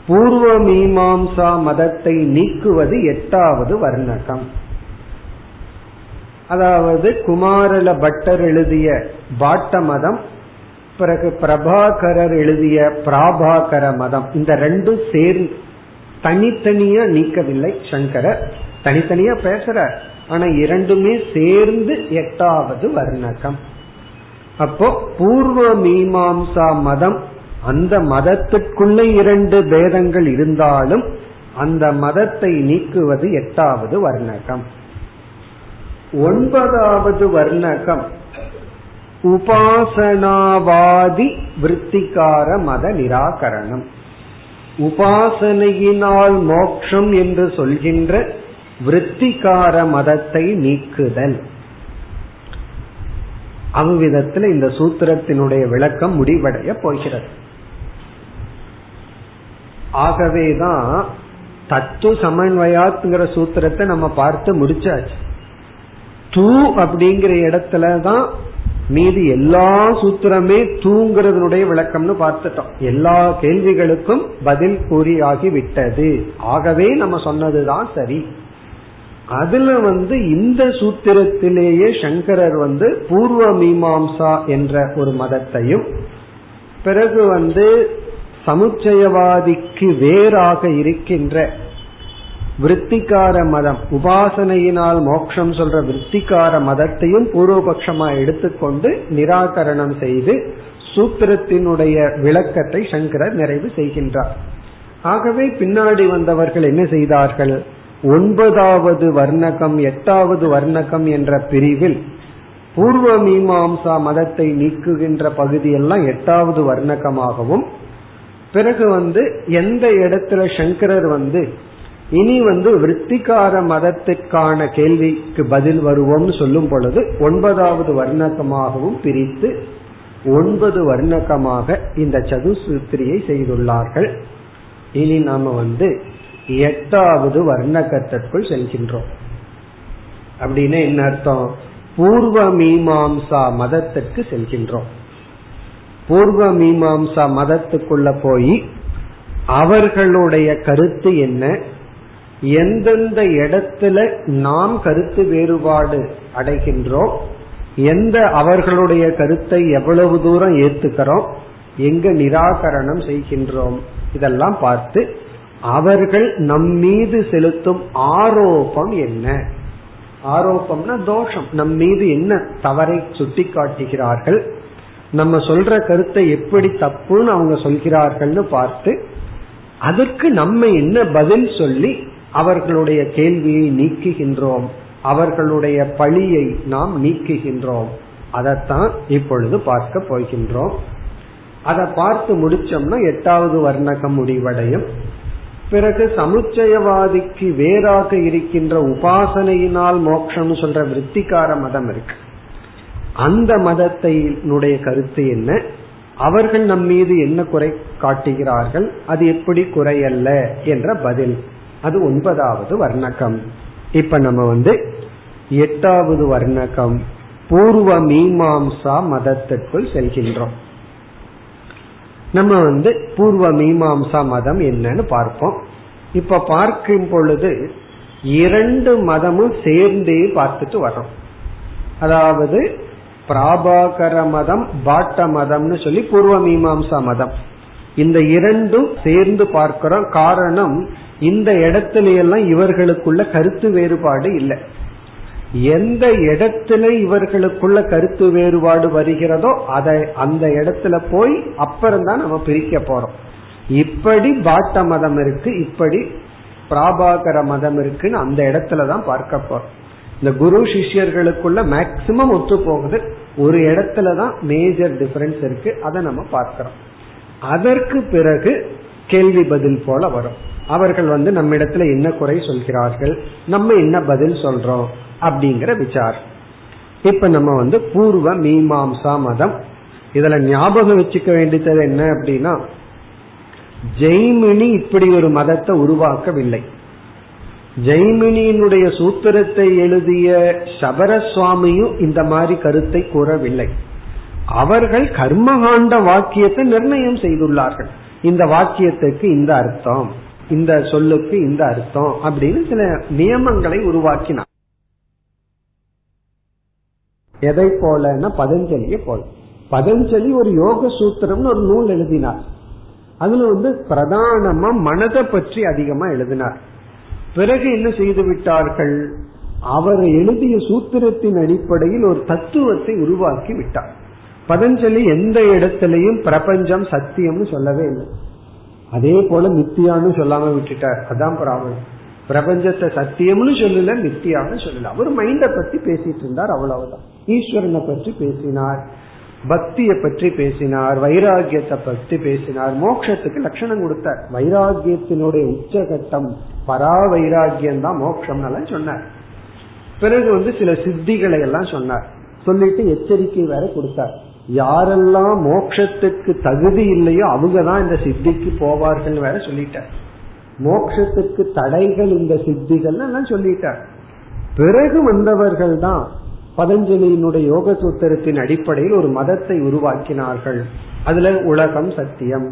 பூர்வ மீமாம்சா மதத்தை நீக்குவது எட்டாவது வர்ணகம். அதாவது குமாரில பட்டர் எழுதிய பாட்ட மதம், பிறகு பிரபாகரர் எழுதிய பிரபாகர மதம், இந்த ரெண்டும் சேர்ந்து தனித்தனியா நீக்கவில்லை சங்கரர், தனித்தனியா பேசுற, ஆனா இரண்டுமே சேர்ந்து எட்டாவது வர்ணகம். அப்போ பூர்வ மீமாம்சா மதம், அந்த மதத்திற்குள்ள இரண்டு பேதங்கள் இருந்தாலும் அந்த மதத்தை நீக்குவது எட்டாவது வர்ணகம். ஒன்பதாவது வர்ணகம் உபாசனாவாதி விருத்திகார மத நிராகரணம். உபாசனையினால் மோட்சம் என்று சொல்கின்ற விருத்திகார மதத்தை நீக்குதல். அவ்விதத்தில் இந்த சூத்திரத்தினுடைய விளக்கம் முடிவடைய போகிறது. ஆகவேதான் தத்து சமன்வயாத்ங்கிற சூத்திரத்தை நம்ம பார்த்து முடிச்சாச்சு. தூ அப்படிங்கிற இடத்துலதான் மீதி எல்லா சூத்திரமே தூங்கிறதுனுடைய விளக்கம்னு பார்த்துட்டோம். எல்லா கேள்விகளுக்கும் பதில் கூறியாகி விட்டது. ஆகவே நம்ம சொன்னதுதான் சரி. அதுல வந்து இந்த சூத்திரத்திலேயே சங்கரர் வந்து பூர்வ மீமாம்சா என்ற ஒரு மதத்தையும், பிறகு வந்து சமுச்சயவாதிக்கு வேறாக இருக்கின்ற விருத்திகார மதம், உபாசனையினால் மோட்சம் சொல்ற விருத்திகார மதத்தையும் பூர்வபட்சமா எடுத்துக்கொண்டு நிராகரணம் செய்து சூத்திரத்தினுடைய விளக்கத்தை சங்கரர் நிறைவு செய்கின்றார். ஆகவே பின்னாடி வந்தவர்கள் என்ன செய்தார்கள்? ஒன்பதாவது வர்ணகம் எட்டாவது வர்ணகம் என்ற பிரிவில் பூர்வ மீமாம்சா மதத்தை நீக்குகின்ற பகுதியெல்லாம் எட்டாவது வர்ணகமாகவும், பிறகு வந்து எந்த இடத்துல சங்கரர் வந்து இனி வந்து விருத்திகார மதத்திற்கான கேள்விக்கு பதில் வருவோம்னு சொல்லும் பொழுது ஒன்பதாவது வர்ணகமாகவும் பிரித்து ஒன்பது வர்ணகமாக இந்த சதுசூத்திரியை செய்துள்ளார்கள். இனி நாம வந்து எட்டாவது வர்ணகத்திற்குள் செல்கின்றோம். அப்படின்னு என்ன அர்த்தம்? பூர்வ மீமாம்சா மதத்திற்கு செல்கின்றோம். பூர்வ மீமாம்சா மதத்துக்குள்ள போய் அவர்களுடைய கருத்து என்ன, எந்தெந்த இடத்துல நாம் கருத்து வேறுபாடு அடைகின்றோம், எந்த அவர்களுடைய கருத்தை எவ்வளவு தூரம் ஏத்துக்கிறோம், எங்க நிராகரணம் செய்கின்றோம், இதெல்லாம் பார்த்து அவர்கள் நம் மீது செலுத்தும் ஆரோபம் என்ன. ஆரோபம்னா தோஷம். நம் மீது என்ன தவறை சுட்டி காட்டுகிறார்கள், நம்ம சொல்ற கருத்தை எப்படி தப்புன்னு அவங்க சொல்கிறார்கள்னு பார்த்து அதற்கு நம்ம என்ன பதில் சொல்லி அவர்களுடைய கேள்வியை நீக்குகின்றோம், அவர்களுடைய பழியை நாம் நீக்குகின்றோம். அதைத்தான் இப்பொழுது பார்க்க போகின்றோம். அதை பார்த்து முடிச்சோம்னா எட்டாவது வர்ணகம் முடிவடையும். பிறகு சமுச்சயவாதிக்கு வேறாக இருக்கின்ற உபாசனையினால் மோட்சம் சொல்ற விருத்திகார மதம் இருக்கு, அந்த மதத்தினுடைய கருத்து என்ன, அவர்கள் நம் மீது என்ன குறை காட்டுகிறார்கள், அது எப்படி குறையல்ல என்ற பதில். அது ஒன்பதாவது வர்ணகம். இப்ப நம்ம வந்து எட்டாவது வர்ணகம் பூர்வ மீமாம்சா மதத்திற்குள் செல்கின்றோம். நம்ம வந்து பூர்வ மீமாம்சா மதம் என்னன்னு பார்ப்போம். இப்ப பார்க்கும் பொழுது இரண்டு மதமும் சேர்ந்தே பார்த்துட்டு வரோம். அதாவது பிராபாகர மதம், பாட்ட மதம்னு சொல்லி பூர்வ மீமாம்சா மதம், இந்த இரண்டும் சேர்ந்து பார்க்கிறோம். காரணம், இந்த இடத்துல எல்லாம் இவர்களுக்குள்ள கருத்து வேறுபாடு இல்லை. எந்த இடத்துல இவர்களுக்குள்ள கருத்து வேறுபாடு வருகிறதோ அதை அந்த இடத்துல போய் அப்புறம்தான் நம்ம பிரிக்க போறோம். இப்படி பாட்ட மதம் இருக்கு, இப்படி பிராபாகர மதம் இருக்குன்னு அந்த இடத்துலதான் பார்க்க போறோம். இந்த குரு சிஷ்யர்களுக்குள்ள மேக்சிமம் ஒத்து போகுது, ஒரு இடத்துலதான் மேஜர் டிஃபரன்ஸ் இருக்கு, அதை நம்ம பார்க்கிறோம். அதற்கு பிறகு கேள்வி பதில் போல வரும். அவர்கள் வந்து நம்ம இடத்துல என்ன குறை சொல்கிறார்கள், நம்ம என்ன பதில் சொல்றோம் அப்படிங்கிற விசார். இப்ப நம்ம வந்து பூர்வ மீமாம்சா மதம். இதுல ஞாபகம் வச்சுக்க வேண்டியது என்ன அப்படின்னா, ஜெய்மினி இப்படி ஒரு மதத்தை உருவாக்கவில்லை. ஜெய்மினியினுடைய சூத்திரத்தை எழுதிய சபர சுவாமியும் இந்த மாதிரி கருத்தை கூறவில்லை. அவர்கள் கர்மகாண்ட வாக்கியத்தை நிர்ணயம் செய்துள்ளார்கள். இந்த வாக்கியத்துக்கு இந்த அர்த்தம், இந்த சொல்லுக்கு இந்த அர்த்தம் அப்படின்னு சில நியமங்களை உருவாக்கினார். எதை போலன்னா பதஞ்சலியை போல. பதஞ்சலி ஒரு யோக சூத்திரம்னு ஒரு நூல் எழுதினார். அதுல வந்து பிரதானமா மனதை பற்றி அதிகமா எழுதினார். பிறகு என்ன செய்து விட்டார்கள், அவர் எழுதிய சூத்திரத்தின் அடிப்படையில் ஒரு தத்துவத்தை உருவாக்கி விட்டார். பதஞ்சலி எந்த இடத்திலையும் பிரபஞ்சம் சத்தியம்னு சொல்லவே இல்லை. அதே போல மித்தியான்னு சொல்லாம விட்டுட்டார். அதான் பிராப்ளம். பிரபஞ்சத்தை சத்தியம்னு சொல்லல, மித்தியான்னு சொல்லல. அவர் மைண்டை பத்தி பேசிட்டு இருந்தார், அவ்வளவுதான். ஈஸ்வரனை பற்றி பேசினார், பக்தியை பற்றி பேசினார், வைராகியத்தை பற்றி பேசினார், மோட்சத்துக்கு லட்சணம் கொடுத்தார். வைராகியத்தினுடைய உச்சகட்டம் பரா வைராகியம் தான் மோட்சம் சொன்னார். பிறகு வந்து சில சித்திகளை எல்லாம் சொன்னார். சொல்லிட்டு எச்சரிக்கை வேற கொடுத்தார். யாரெல்லாம் மோட்சத்துக்கு தகுதி இல்லையோ அவங்கதான் இந்த சித்திக்கு போவார்கள் வேற சொல்லிட்டார். மோட்சத்துக்கு தடைகள் இந்த சித்திகள் எல்லாம் சொல்லிட்டார். பிறகு வந்தவர்கள் தான் பதஞ்சலியினுடைய யோக சூத்திரத்தின் அடிப்படையில் ஒரு மதத்தை உருவாக்கினார்கள். அதுல உலகம் சத்தியம்,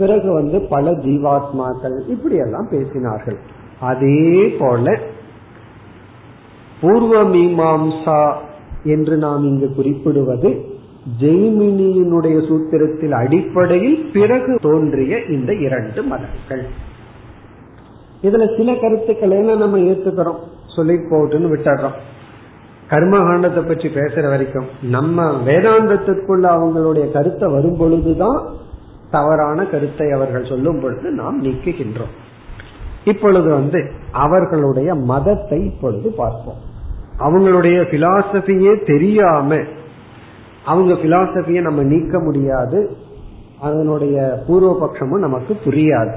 பிறகு வந்து பல ஜீவாத்மாக்கள், இப்படி எல்லாம் பேசினார்கள். அதே போல பூர்வ மீமாம்சா என்று நாம் இங்கு குறிப்பிடுவது ஜெய்மினியினுடைய சூத்திரத்தில் அடிப்படையில் பிறகு தோன்றிய இந்த இரண்டு மதங்கள். இதுல சில கருத்துக்களை நம்ம ஏற்றுக்கிறோம், சொல்லி போட்டுன்னு விட்டுறோம். கர்மகாண்டத்தை பற்றி பேசுற வரைக்கும் நம்ம வேதாந்தத்திற்குள்ள அவங்களுடைய கருத்தை வரும் பொழுதுதான் தவறான கருத்தை அவர்கள் சொல்லும் பொழுது நாம் நீக்குகின்றோம். இப்பொழுது வந்து அவர்களுடைய மதத்தை இப்பொழுது பார்ப்போம். அவங்களுடைய பிலாசபியே தெரியாம, அவங்க பிலாசபியை நம்ம நீக்க முடியாது, அதனுடைய பூர்வபக்ஷமும் நமக்கு புரியாது.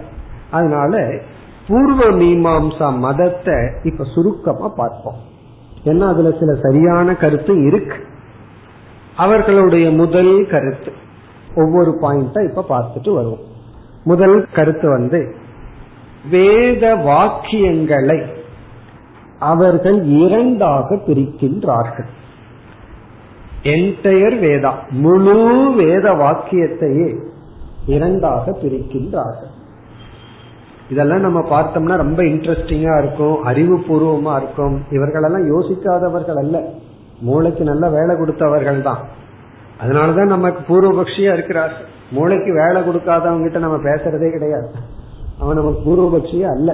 அதனால பூர்வ மீமாம்சா மதத்தை இப்ப சுருக்கமா பார்ப்போம். ஏன்னா அதுல சில சரியான கருத்து இருக்கு. அவர்களுடைய முதல் கருத்து ஒவ்வொரு பாயிண்டா இப்ப பார்த்துட்டு வருவோம். முதல் கருத்து வந்து வேத வாக்கியங்களை அவர்கள் இரண்டாக பிரிக்கின்றார்கள். என்டையர் வேதா, முழு வேத வாக்கியத்தையே இரண்டாக பிரிக்கின்றார்கள். இதெல்லாம் நம்ம பார்த்தோம்னா ரொம்ப இன்ட்ரெஸ்டிங்கா இருக்கும், அறிவுபூர்வமா இருக்கும். இவர்களெல்லாம் யோசிக்காதவர்கள் அல்ல, மூளைக்கு நல்ல வேலை கொடுத்தவர்கள் தான். அதனாலதான் நமக்கு பூர்வபக்ஷியா இருக்கிறார். மூளைக்கு வேலை கொடுக்காதவங்கிட்ட நம்ம பேசுறதே கிடையாது. அவன் நமக்கு பூர்வபக்ஷியா அல்ல.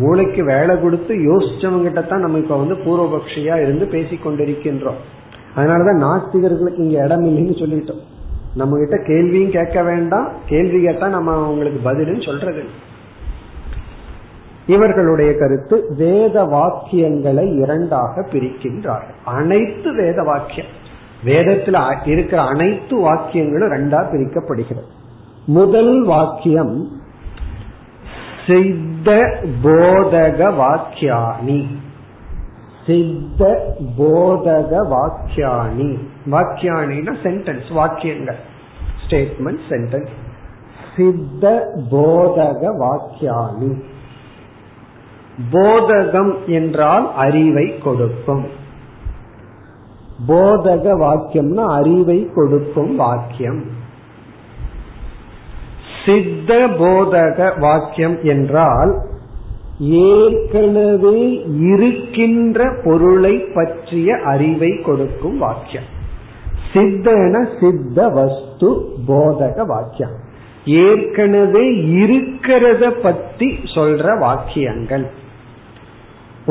மூளைக்கு வேலை கொடுத்து யோசிச்சவங்கிட்ட தான் நம்ம இப்ப வந்து பூர்வபக்ஷியா இருந்து பேசிக்கொண்டிருக்கின்றோம். அதனாலதான் நாஸ்திகர்களுக்கு இங்க இடம் இல்லைன்னு சொல்லிட்டோம். நம்ம கிட்ட கேள்வியும் கேட்க வேண்டாம், கேள்வி கேட்டா நம்ம அவங்களுக்கு பதிலுன்னு சொல்றது. இவர்களுடைய கருத்து வேத வாக்கியங்களை இரண்டாக பிரிக்கின்றார்கள். அனைத்து வேத வாக்கியம், வேதத்தில் இருக்கிற அனைத்து வாக்கியங்களும் இரண்டா பிரிக்கப்படுகிறது. முதல் வாக்கியம் சித்த போதக வாக்கியானி. சித்த போதக வாக்கியானி, வாக்கியானினா சென்டென்ஸ், வாக்கியங்கள், ஸ்டேட்மெண்ட், சென்டென்ஸ். சித்த போதக வாக்கியானி. போதகம் என்றால் அறிவை கொடுக்கும். போதக வாக்கியம்னா அறிவை கொடுக்கும் வாக்கியம். சித்த போதக வாக்கியம் என்றால் ஏற்கனவே இருக்கின்ற பொருளை பற்றிய அறிவை கொடுக்கும் வாக்கியம். சித்தன சித்த வஸ்து போதக வாக்கியம், ஏற்கனவே இருக்கிறத பத்தி சொல்ற வாக்கியங்கள்.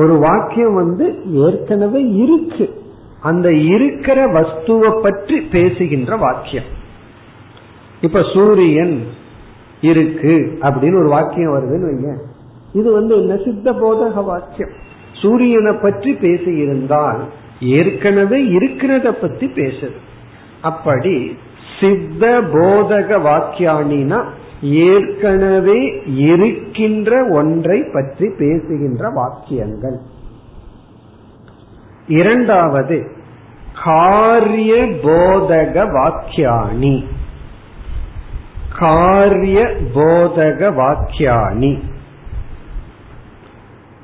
ஒரு வாக்கியம் வந்து ஏற்கனவே இருக்கு, அந்த இருக்கிற வஸ்துவை பற்றி பேசுகின்ற வாக்கியம். இப்ப சூரியன் இருக்கு அப்படின்னு ஒரு வாக்கியம் வருதுன்னு வைங்க, இது வந்து என்ன, சித்த போதக வாக்கியம். சூரியனை பற்றி பேசி இருந்தால் ஏற்கனவே இருக்கிறத பத்தி பேசுது. அப்படி சித்த போதக வாக்கியானினா ஏற்கனவே இருக்கின்ற ஒன்றை பற்றி பேசுகின்ற வாக்கியங்கள். இரண்டாவது காரிய போதக வாக்கியானி. காரிய போதக வாக்கியானி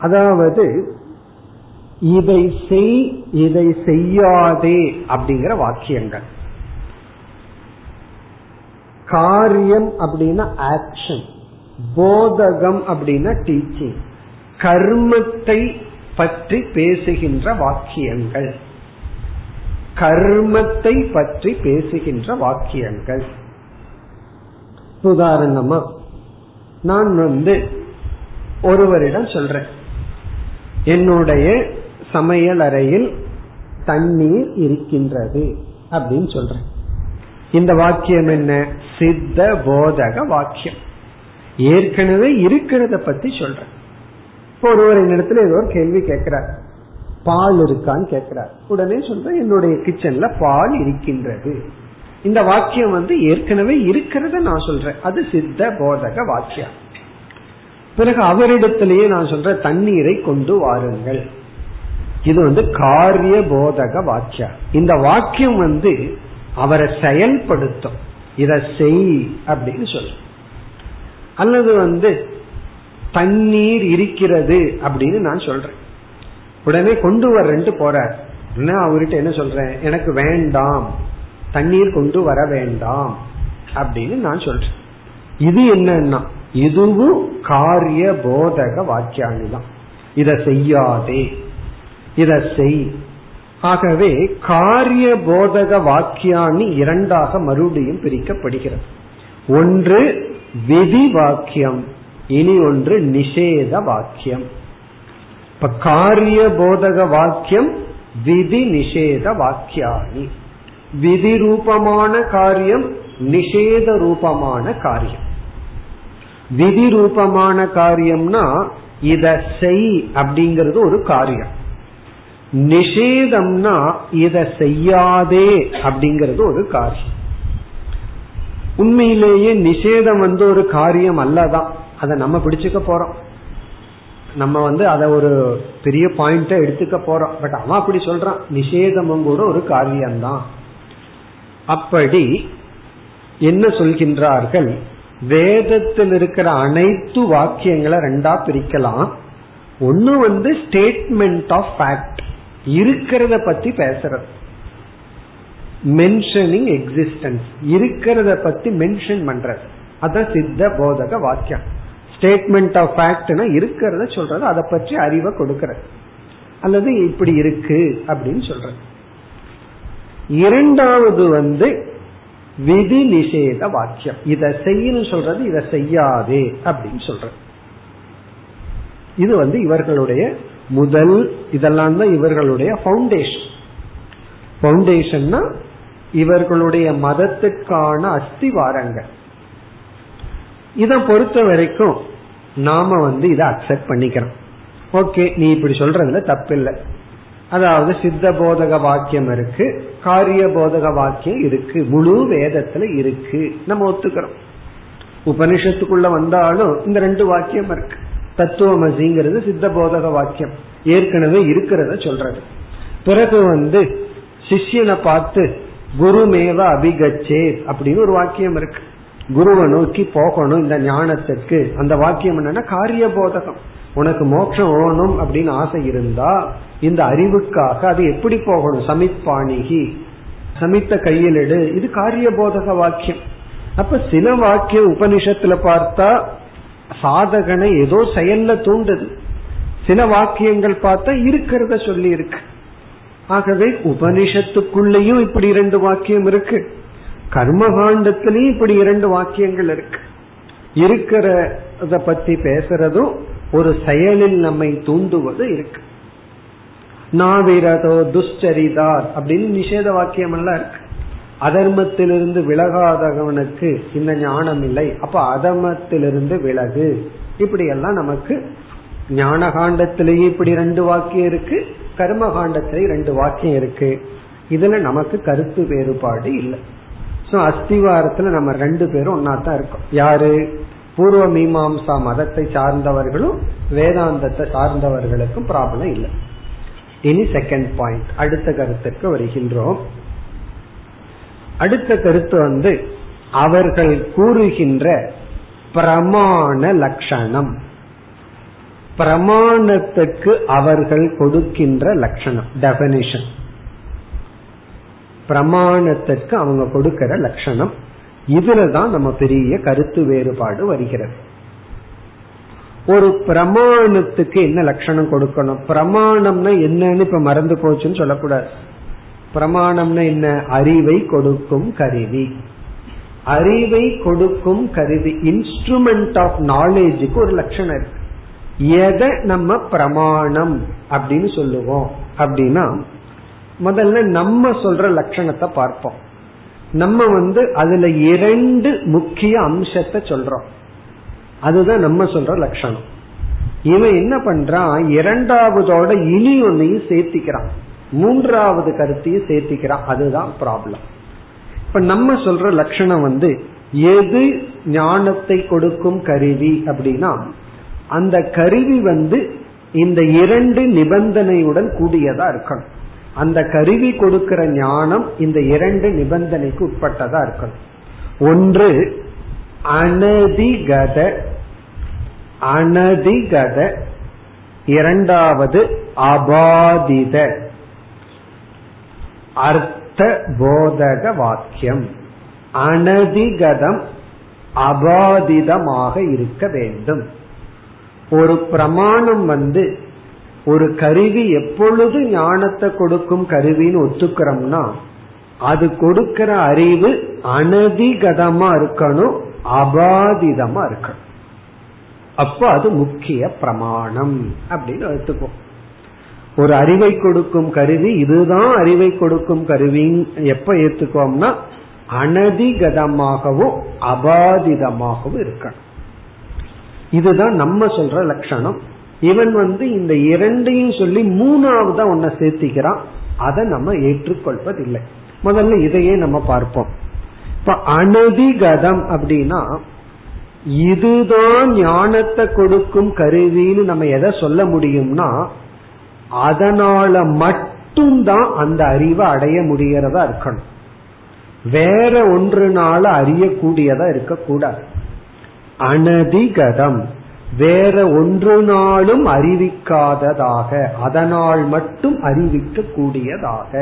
அதாவது இதை செய், இதை செய்யாதே அப்படிங்கிற வாக்கியங்கள். காரியம் அப்படின்னா ஆக்ஷன், போதகம் அப்படின்னா டீச்சிங். கர்மத்தை பற்றி பேசுகின்ற வாக்கியங்கள், கர்மத்தை பற்றி பேசுகின்ற வாக்கியங்கள். உதாரணமா நான் வந்து ஒருவரிடம் சொல்றேன், என்னுடைய சமையல் அறையில் தண்ணீர் இருக்கின்றது அப்படின்னு சொல்றேன். இந்த வாக்கியம் என்ன? சித்த போதக வாக்கியம். ஏற்கனவே இருக்கிறத பத்தி சொல்றேன். ஒருவர் என்னிடத்துல ஏதோ ஒரு கேள்வி கேட்கிறார், பால் இருக்கான்னு கேட்கிறார். உடனே சொல்றேன் என்னுடைய கிச்சன்ல பால் இருக்கின்றது. இந்த வாக்கியம் வந்து ஏற்கனவே இருக்கிறத நான் சொல்றேன், அது சித்த போதக வாக்கியம். பிறகு அவரிடத்திலேயே நான் சொல்ற தண்ணீரை கொண்டு வாருங்கள், இது வந்து காரிய போதக வாக்கியம். இந்த வாக்கியம் வந்து அவரை செயல்படுத்தும், இத செய் அப்படின்னு சொல்ற. அல்லது வந்து தண்ணீர் இருக்கிறது அப்படின்னு நான் சொல்றேன், உடனே கொண்டு வரேன்ட்டு போறார். அவர்கிட்ட என்ன சொல்றேன்? எனக்கு வேண்டாம், தண்ணீர் கொண்டு வர வேண்டாம் அப்படின்னு நான் சொல்றேன். இது என்னன்னா இதுவும் காரிய போதக வாக்கியானி தான். இத செய்யாதே, இத செய். ஆகவே காரிய போதக வாக்கியானி இரண்டாக மறுபடியும் பிரிக்கப்படுகிறது. ஒன்று விதி வாக்கியம், இனி ஒன்று நிஷேத வாக்கியம். இப்ப காரிய போதக வாக்கியம் விதி நிஷேத வாக்கியானி. விதி ரூபமான காரியம், நிஷேத ரூபமான காரியம். விதி ரூபமான காரியம்னா இத செய் அப்படிங்கறது ஒரு காரியம். நிஷேதம்னா இத செய்யாதே அப்படிங்கறது ஒரு காரியம். உண்மையிலேயே நிஷேதம் வந்து ஒரு காரியம் அல்லதான், அதை நம்ம பிடிச்சுக்க போறோம், நம்ம வந்து அதை ஒரு பெரிய பாயிண்டா எடுத்துக்க போறோம். பட் அவன் அப்படி சொல்றான், நிஷேதமும் கூட ஒரு காரியம்தான். அப்படி என்ன சொல்கின்றார்கள்? வேதத்தில் இருக்கிற அனைத்து வாக்கியங்களை ரெண்டா பிரிக்கலாம். ஒன்னு வந்து ஸ்டேட்மெண்ட் ஆஃப் ஃபேக்ட், இருக்கிறத பத்தி பேசுறது, மென்ஷனிங் எக்ஸிஸ்டன்ஸ், இருக்கிறத பத்தி மென்ஷன் பண்றது, அதான் சித்த போதக வாக்கியம். ஸ்டேட்மெண்ட் ஆஃப் ஃபேக்ட்னா இருக்கிறத சொல்றது, அதை பற்றி அறிவை கொடுக்கறது, அல்லது இப்படி இருக்கு அப்படின்னு சொல்றது. இரண்டாவது வந்து விதி நிஷேத வாக்கியம், இத செய்யு சொல்றது, இத செய்யாதே அப்படின்னு சொல்றது. இது வந்து இவர்களுடைய முதல், இதெல்லாம் தான் இவர்களுடைய ஃபவுண்டேஷன். ஃபவுண்டேஷன்னா இவர்களுடைய மதத்திற்கான அஸ்திவாரங்கள். இத பொறுத்த வரைக்கும் நாம வந்து இதை அக்செப்ட் பண்ணிக்கிறோம். ஓகே, நீ இப்படி சொல்றதுல தப்பில்லை. அதாவது சித்த போதக வாக்கியம் இருக்கு, காரிய போதக வாக்கியம் இருக்கு, முழு வேதத்துல இருக்கு, நம்ம ஒத்துக்கிறோம். உபனிஷத்துக்குள்ள வந்தாலும் இந்த ரெண்டு வாக்கியம் இருக்கு. தத்துவமசிங்கிறது சித்த போதக வாக்கியம், ஏற்கனவே இருக்கிறத சொல்றது. பிறகு வந்து சிஷ்யனை பார்த்து குருமேவ அபிகச்சே அப்படின்னு ஒரு வாக்கியம் இருக்கு, குருவை நோக்கி போகணும் இந்த ஞானத்துக்கு. அந்த வாக்கியம் என்னன்னா காரிய போதகம். உனக்கு மோட்சம் ஓணும் அப்படின்னு ஆசை இருந்தா இந்த அறிவுக்காக அது எப்படி போகணும், சமிப்பாணிகி, சமித்த கையில் எடு, இது காரிய போதக வாக்கியம். அப்ப சில வாக்கியம் உபனிஷத்துல பார்த்தா சாதகனை ஏதோ செயல்ல தூண்டுது, சில வாக்கியங்கள் பார்த்தா இருக்கிறத சொல்லி இருக்கு. ஆகவே உபனிஷத்துக்குள்ளேயும் இப்படி இரண்டு வாக்கியம் இருக்கு, கர்மகாண்டத்திலயும் இப்படி இரண்டு வாக்கியங்கள் இருக்கு. இருக்கிறத பத்தி பேசுறதும் ஒரு செயலில் நம்மை தூண்டுவது இருக்கு. நாவிரதோ துஷ்சரிதார் அப்படின்னு நிஷேத வாக்கியம் எல்லாம் இருக்கு. அதர்மத்திலிருந்து விலகாதவனுக்கு இந்த ஞானம் இல்லை, அப்ப அதர்மத்திலிருந்து விலகு. இப்படி எல்லாம் நமக்கு ஞான காண்டத்திலேயே இப்படி ரெண்டு வாக்கியம் இருக்கு, கர்ம காண்டத்திலேயே ரெண்டு வாக்கியம் இருக்கு. இதுல நமக்கு கருத்து வேறுபாடு இல்லை. சோ அஸ்திவாரத்துல நம்ம ரெண்டு பேரும் ஒன்னாத்தான் இருக்கோம். யாரு? பூர்வ மீமாம்சா மதத்தை சார்ந்தவர்களும் வேதாந்தத்தை சார்ந்தவர்களுக்கும் ப்ராப்ளம் இல்லை. இனி செகண்ட் பாயிண்ட், அடுத்த கருத்துக்கு வருகின்றோம். அடுத்த கருத்து வந்து அவர்கள் கூறுகின்ற பிரமாண லட்சணம், பிரமாணத்துக்கு அவர்கள் கொடுக்கின்ற லட்சணம், டெபினிஷன். பிரமாணத்துக்கு அவங்க கொடுக்கிற லட்சணம், இதுலதான் நம்ம பெரிய கருத்து வேறுபாடு வருகிறது. ஒரு பிரமாணத்துக்கு என்ன லட்சணம் கொடுக்கணும்? பிரமாணம்னா என்னன்னு இப்ப மறந்து போச்சுன்னு சொல்லக்கூடாது. பிரமாணம்னா என்ன? அறிவை கொடுக்கும் கருவி, அறிவை கொடுக்கும் கருவி, இன்ஸ்ட்ருமெண்ட் ஆஃப் நாலேஜுக்கு ஒரு லட்சணம் இருக்கு. எதை நம்ம பிரமாணம் அப்படின்னு சொல்லுவோம் அப்படின்னா, முதல்ல நம்ம சொல்ற லட்சணத்தை பார்ப்போம். நம்ம வந்து அதுல இரண்டு முக்கிய அம்சத்தை சொல்றோம், அதுதான் நம்ம சொல்ற லட்சணம். இவன் என்ன பண்றான், இரண்டாவதோட இனி ஒன்னையும் சேர்த்திக்கிறான், மூன்றாவது கருத்தையும் சேர்த்திக்கிறான். அதுதான் ப்ராப்ளம். இப்ப நம்ம சொல்ற லட்சணம் வந்து எது ஞானத்தை கொடுக்கும் கருவி அப்படின்னா, அந்த கருவி வந்து இந்த இரண்டு நிபந்தனையுடன் கூடியதா இருக்கணும். அந்த கருவி கொடுக்கிற ஞானம் இந்த இரண்டு நிபந்தனைக்கு உட்பட்டதா இருக்கணும். ஒன்று அனதிகத, அனதிகத. இரண்டாவது அபாதித, அர்த்த போதக வாக்கியம். அனதிகதம் அபாதிதமாக இருக்க வேண்டும். ஒரு பிரமாணம் வந்து ஒரு கருவி எப்பொழுது ஞானத்தை கொடுக்கும் கருவின்னு ஒத்துக்கிறோம்னா, அது கொடுக்கிற அறிவு அனதிகதமா இருக்கணும், அபாதிதமா இருக்கணும். அப்ப அது முக்கிய பிரமாணம் அப்படின்னு எடுத்துக்கோ. ஒரு அறிவை கொடுக்கும் கருவி இதுதான் அறிவை கொடுக்கும் கருவின்னு எப்ப ஏத்துக்கோம்னா, அனதிகதமாகவும் அபாதிதமாகவும் இருக்கணும். இதுதான் நம்ம சொல்ற லட்சணம். இவன் வந்து இந்த இரண்டையும் சொல்லி மூணாவதா ஒன்ன சேர்த்திக்கிறான், அதை நம்ம ஏற்றுக்கொள்வதில்லை. முதல்ல இதையே நம்ம பார்ப்போம். இப்ப அனதிகதம் அப்படின்னா, இதுதான் ஞானத்தை கொடுக்கும் கருவின்னு நம்ம எதை சொல்ல முடியும்னா, அதனால மட்டும்தான் அந்த அறிவை அடைய முடிகிறதா இருக்கணும். வேற ஒன்றுனால அறியக்கூடியதா இருக்கக்கூடாது. அனதிகதம் வேற ஒன்று நாளும் அறிவிக்காததாக, அதனால் மட்டும் அறிவிக்க கூடியதாக,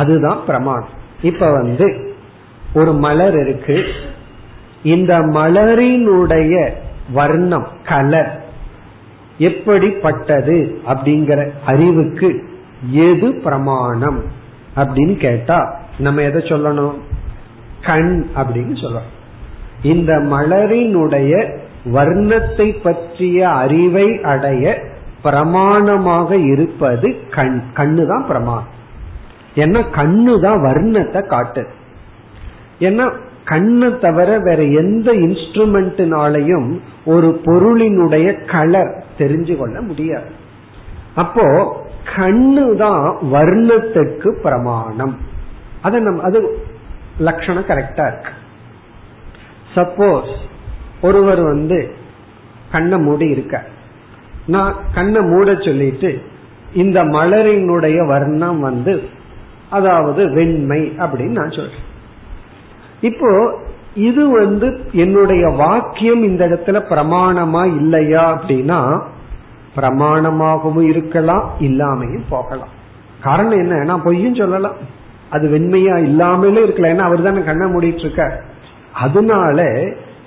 அதுதான் பிரமாணம். இப்ப வந்து ஒரு மலர் இருக்கு, இந்த மலரினுடைய வர்ணம் கலர் எப்படிப்பட்டது அப்படிங்கிற அறிவுக்கு எது பிரமாணம் அப்படின்னு கேட்டா, நம்ம எதை சொல்லணும், கண் அப்படின்னு சொல்லணும். இந்த மலரினுடைய வர்ணத்தை பற்றிய அறிவை அடைய பிரமாணமாக இருப்பது கண். கண்ணுதான் பிரமாணம். ஏன்னா கண்ணுதான் வர்ணத்தை காட்டுது. ஏன்னா கண்ணை தவிர வேற எந்த இன்ஸ்ட்ருமெண்ட்னாலையும் ஒரு பொருளினுடைய கலர் தெரிஞ்சு கொள்ள முடியாது. அப்போ கண்ணுதான் வர்ணத்துக்கு பிரமாணம். அது நம்ம அது லட்சணம் கரெக்டா இருக்கு. சப்போஸ் ஒருவர் வந்து கண்ணை மூடி இருக்க, நான் கண்ணை மூட சொல்லிட்டு இந்த மலரினுடைய வர்ணம் வந்து அதாவது வெண்மை அப்படின்னு நான் சொல்றேன். இப்போ இது வந்து என்னுடைய வாக்கியம் இந்த இடத்துல பிரமாணமா இல்லையா அப்படின்னா, பிரமாணமாகவும் இருக்கலாம், இல்லாமையும் போகலாம். காரணம் என்ன, நான் பொய்யும் சொல்லலாம், அது வெண்மையா இல்லாமலே இருக்கலாம். ஏன்னா அவர் தானே கண்ணை மூடிட்டு இருக்க. அதனால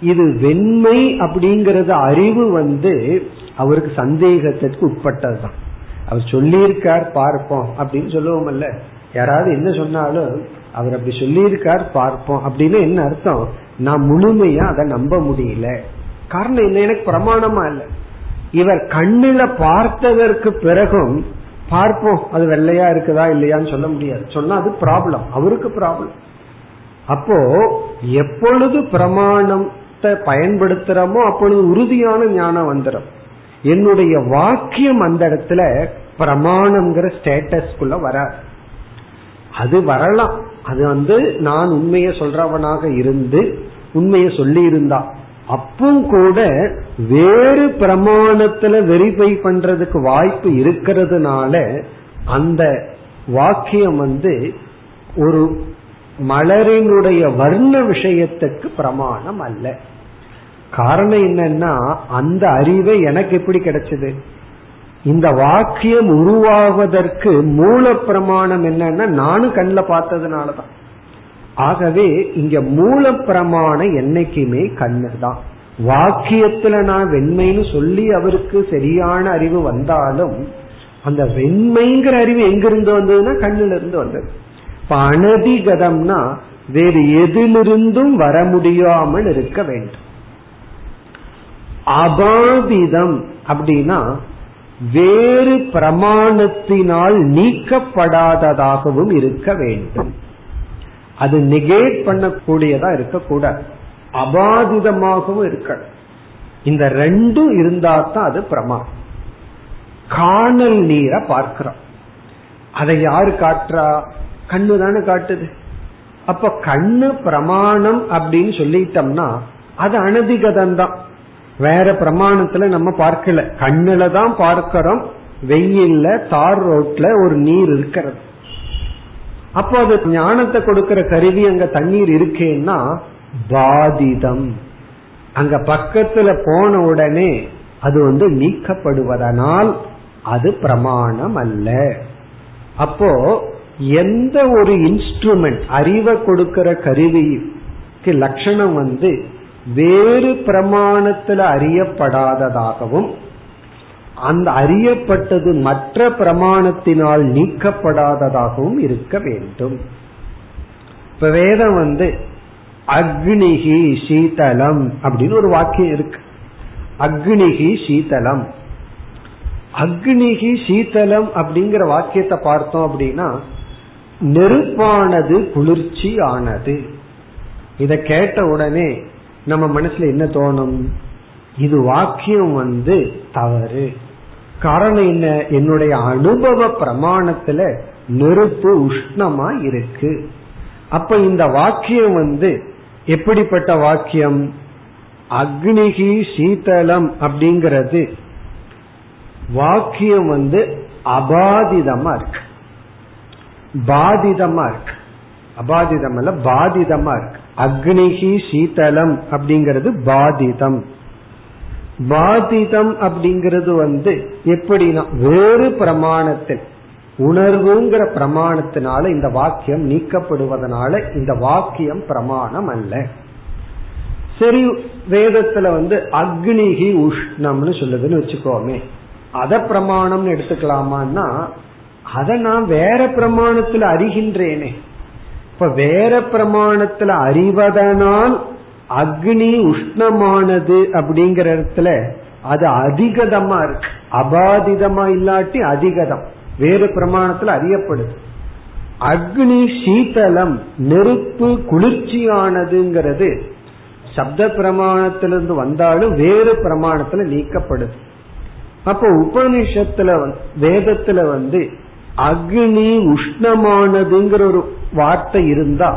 இது வெண்மை அப்படிங்கறது அறிவு வந்து அவருக்கு சந்தேகத்திற்கு உட்பட்டதுதான். அவர் சொல்லியிருக்கார் பார்ப்போம் அப்படின்னு சொல்லுவோம்ல, யாராவது என்ன சொன்னாலும் அவர் அப்படி சொல்லியிருக்கார் பார்ப்போம் அப்படின்னு என்ன அர்த்தம், நான் முழுமையா அதை நம்ப முடியல. காரணம் என்ன, எனக்கு பிரமாணமா இல்லை. இவர் கண்ணுல பார்த்ததற்கு பிறகும் பார்ப்போம் அது வெள்ளையா இருக்குதா இல்லையான்னு சொல்ல முடியாது. சொன்னா அது ப்ராப்ளம், அவருக்கு ப்ராப்ளம். அப்போ எப்பொழுது பிரமாணத்தை பயன்படுத்துறோமோ அப்பொழுது உறுதியான ஞானம் வந்துடும். என்னுடைய வாக்கியம் அந்த இடத்துல பிரமாணம்ங்கிற ஸ்டேட்டஸ்குள்ள வராது. அது வரலாம், அது வந்து நான் உண்மைய சொல்றவனாக இருந்து உண்மைய சொல்லி இருந்தா அப்பவும் கூட வேறு பிரமாணத்துல வெரிஃபை பண்றதுக்கு வாய்ப்பு இருக்கிறதுனால அந்த வாக்கியம் வந்து ஒரு மலரினுடைய வர்ண விஷயத்துக்கு பிரமாணம் அல்ல. காரணம் என்னன்னா, அந்த அறிவை எனக்கு எப்படி கிடைச்சது, இந்த வாக்கியம் உருவாவதற்கு மூல பிரமாணம் என்னன்னா நானும் கண்ல பார்த்ததுனாலதான். ஆகவே இங்க மூல பிரமாணம் என்னைக்குமே கண்ணுதான். வாக்கியத்துல நான் வெண்மைன்னு சொல்லி அவருக்கு சரியான அறிவு வந்தாலும் அந்த வெண்மைங்கிற அறிவு எங்கிருந்து வந்ததுன்னா கண்ணுல இருந்து வந்தது. அனதிகதம்னா வேறு எதிலிருந்தும் வர முடியாமல் இருக்க வேண்டும். அபாவிதம் அப்படின்னா வேறு பிரமாணத்தினால் நீக்கப்படாததாகவும் இருக்க வேண்டும். அது நெகேட் பண்ணக்கூடியதா இருக்கக்கூடாது, அபாதிதமாகவும் இருக்க. இந்த ரெண்டும் இருந்தா தான் அது பிரமாணம். காணல் நீரை பார்க்கிறோம், அதை யாரு காட்டுறா? கண்ணு தானே காட்டுது. அப்ப கண்ணு பிரமாணம் அப்படின்னு சொல்லிட்டோம்னா அது அனதிகதம் தான், வேற பிரமாணத்துல நம்ம பார்க்கல, கண்ணுல தான் பார்க்கிறோம். வெயில்ல தார் ரோட்ல ஒரு நீர் இருக்கிறது, அப்போ அது ஞானத்தை கொடுக்கிற கருவி. அங்க தண்ணீர் இருக்கேன்னா பாதிதம், அங்க பக்கத்துல போன உடனே அது வந்து நீக்கப்படுவதனால் அது பிரமாணம் அல்ல. அப்போ எந்த ஒரு இன்ஸ்ட்ருமெண்ட், அறிவை கொடுக்கிற கருவிக்கு லட்சணம் வந்து வேறு பிரமாணத்துல அறியப்படாததாகவும் அந்த அறியப்பட்டது மற்ற பிரமாணத்தினால் நீக்கப்படாததாகவும் இருக்க வேண்டும். இப்ப வேதம் வந்து அக்னிஹி சீதலம் அப்படின்னு ஒரு வாக்கியம் இருக்கு. அக்னிஹி சீதலம், அக்னிஹி சீதலம் அப்படிங்கிற வாக்கியத்தை பார்த்தோம் அப்படின்னா நெருப்பானது குளிர்ச்சி ஆனது. இத கேட்ட உடனே நம்ம மனசுல என்ன தோணும்? இது வாக்கியம் வந்து தவறு. காரணம் என்ன? என்னுடைய அனுபவ பிரமாணத்துல நெருப்பு உஷ்ணமா இருக்கு. அப்ப இந்த வாக்கியம் வந்து எப்படிப்பட்ட வாக்கியம்? அக்னிகி சீதலம் அப்படிங்கிறது வாக்கியம் வந்து அபாதிதமா இருக்கு, பாதிதமா இருக்கு. அபாதிதம் அல்ல, பாதிதமா இருக்கு. அக்னிகி சீதலம் அப்படிங்கிறது பாதிதம். பாதிதம் அப்படிங்கிறது வந்து எப்படின்னா வேறு பிரமாணத்தில், உணர்வுங்கிற பிரமாணத்தினால இந்த வாக்கியம் நீக்கப்படுவதனால இந்த வாக்கியம் பிரமாணம் அல்ல. சரி, வேதத்துல வந்து அக்னிகி உஷ்ணம்னு சொல்லுதுன்னு வச்சுக்கோமே, அத பிரமாணம்னு எடுத்துக்கலாமான்னா அத நான் வேற பிரமாணத்துல அறிகின்றேனே. இப்ப வேற பிரமாணத்துல அறிவதனால் அக்னி உஷ்ணமானது அப்படிங்கிற இடத்துல அது அதிகதமா இருக்கு. அபாதிதமா இல்லாட்டி அதிகதம், வேறு பிரமாணத்துல அறியப்படுது. அக்னி சீதலம், நெருப்பு குளிர்ச்சியானதுங்கிறது சப்த பிரமாணத்திலிருந்து வந்தாலும் வேறு பிரமாணத்துல நீக்கப்படுது. அப்ப உபனிஷத்துல வேதத்துல வந்து அக்னி உஷ்ணமானதுங்கிற ஒரு வார்த்தை இருந்தா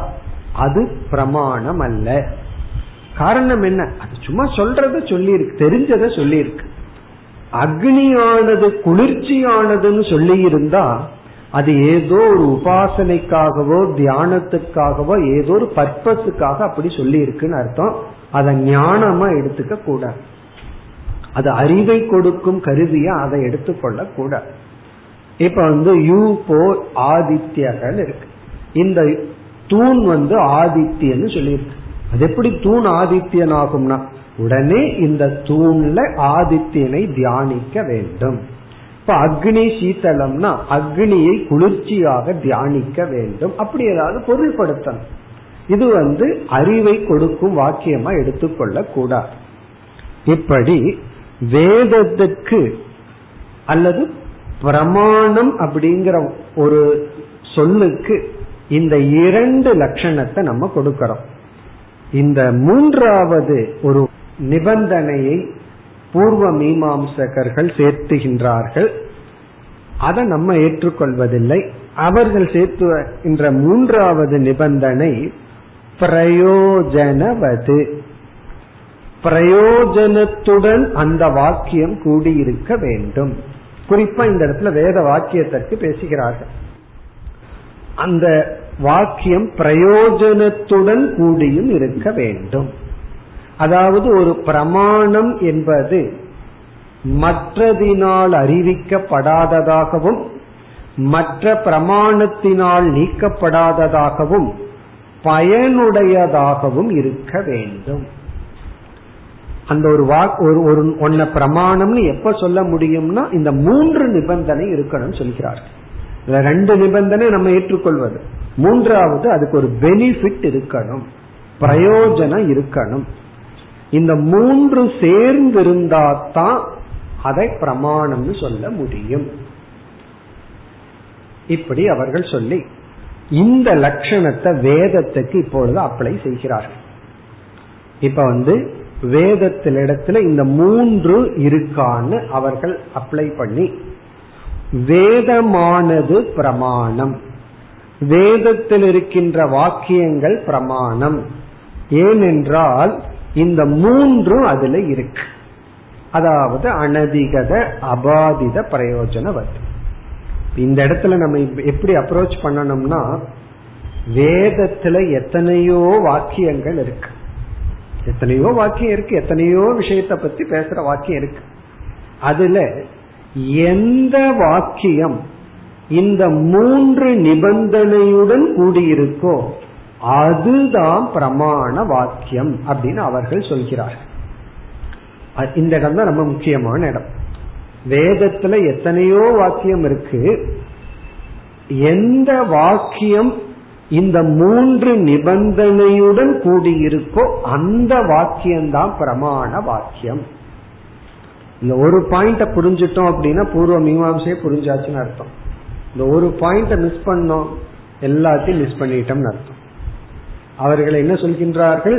அது பிரமாணம் அல்ல. காரணம் என்ன? அது சும்மா சொல்றத சொல்லி இருக்கு, தெரிஞ்சத சொல்லி இருக்கு. அக்னியானது குளிர்ச்சியானதுன்னு சொல்லி இருந்தா அது ஏதோ ஒரு உபாசனைக்காகவோ தியானத்துக்காகவோ ஏதோ ஒரு பர்பஸுக்காக அப்படி சொல்லி இருக்குன்னு அர்த்தம். அதை ஞானமா எடுத்துக்க கூடாது, அது அறிவை கொடுக்கும் கருவியா அதை எடுத்துக்கொள்ள கூடாது. இப்ப வந்து யூ போர் ஆதித்யர்கள் இருக்கு, இந்த தூண் வந்து ஆதித்யன்னு சொல்லியிருக்கு. அது எப்படி தூண் ஆதித்யன் ஆகும்னா உடனே இந்த தூண்ல ஆதித்யனை தியானிக்க வேண்டும். இப்ப அக்னி சீதலம்னா அக்னியை குளிர்ச்சியாக தியானிக்க வேண்டும், அப்படி ஏதாவது பொருள்படுத்தணும். இது வந்து அறிவை கொடுக்கும் வாக்கியமா எடுத்துக்கொள்ள கூடாது. இப்படி வேதத்துக்கு அல்லது பிரமாணம் அப்படிங்கிற ஒரு சொல்லுக்கு இந்த இரண்டு லட்சணத்தை நம்ம கொடுக்கிறோம். இந்த மூன்றாவது ஒரு நிபந்தனையை பூர்வ மீமாம்சகர்கள் சேர்த்துகின்றார்கள், அதை நம்ம ஏற்றுக்கொள்வதில்லை. அவர்கள் சேர்த்துகின்ற மூன்றாவது நிபந்தனை பிரயோஜனவது, பிரயோஜனத்துடன் அந்த வாக்கியம் கூடியிருக்க வேண்டும். குறிப்பா இந்த இடத்துல வேத வாக்கியத்திற்கு பேசுகிறார்கள், அந்த வாக்கியம் பிரயோஜனத்துடன் கூடியும் இருக்க வேண்டும். அதாவது ஒரு பிரமாணம் என்பது மற்றதினால் அறிவிக்கப்படாததாகவும் மற்ற பிரமாணத்தினால் நீக்கப்படாததாகவும் பயனுடையதாகவும் இருக்க வேண்டும். அந்த ஒரு வாக் ஒரு ஒன்ன பிரமாணம்னு எப்ப சொல்ல முடியும்னா இந்த மூன்று நிபந்தனை இருக்கணும்னு சொல்கிறார்கள். ரெண்டு நிபந்தனை நம்ம ஏற்றுக்கொள்வது, மூன்றாவது அதுக்கு ஒரு பெனிஃபிட் இருக்கணும், பிரயோஜனம் இருக்கணும். இந்த மூன்று சேர்ந்திருந்தாதான் அதை பிரமாணம்னு சொல்ல முடியும். இப்படி அவர்கள் சொல்லி இந்த லட்சணத்தை வேதத்துக்கு இப்பொழுது அப்ளை செய்கிறார்கள். இப்ப வந்து வேதத்திலிடத்துல இந்த மூன்று இருக்கான்னு அவர்கள் அப்ளை பண்ணி வேதமானது பிரமாணம், வேதத்தில் இருக்கின்ற வாக்கியங்கள் பிரமாணம், ஏனென்றால் இந்த மூன்றும் அதுல இருக்கு. அதாவது அனதிகத அபாதித பிரயோஜனவது. இந்த இடத்துல நம்ம எப்படி அப்ரோச் பண்ணணும்னா, வேதத்துல எத்தனையோ வாக்கியங்கள் இருக்கு, எத்தனையோ வாக்கியம் இருக்கு, எத்தனையோ விஷயத்தை பத்தி பேசுற வாக்கியம் இருக்கு. அதுல எந்த வாக்கியம் இந்த மூன்று நிபந்தனையுடன் கூடியிருக்கோ அதுதான் பிரமாண வாக்கியம் அப்படின்னு அவர்கள் சொல்கிறார்கள். இந்த இடம் தான் ரொம்ப முக்கியமான இடம். வேதத்துல எத்தனையோ வாக்கியம் இருக்கு, எந்த வாக்கியம் இந்த மூன்று நிபந்தனையுடன் கூடியிருக்கோ அந்த வாக்கியம்தான் பிரமாண வாக்கியம். இந்த ஒரு பாயிண்ட புரிஞ்சிட்டோம் அப்படின்னா பூர்வ மீமாம்சையை புரிஞ்சாச்சுன்னு அர்த்தம். இந்த ஒரு பாயிண்ட மிஸ் பண்ணோம், எல்லாத்தையும் மிஸ் பண்ணிட்டோம்னு அர்த்தம். அவர்கள் என்ன சொல்கின்றார்கள்,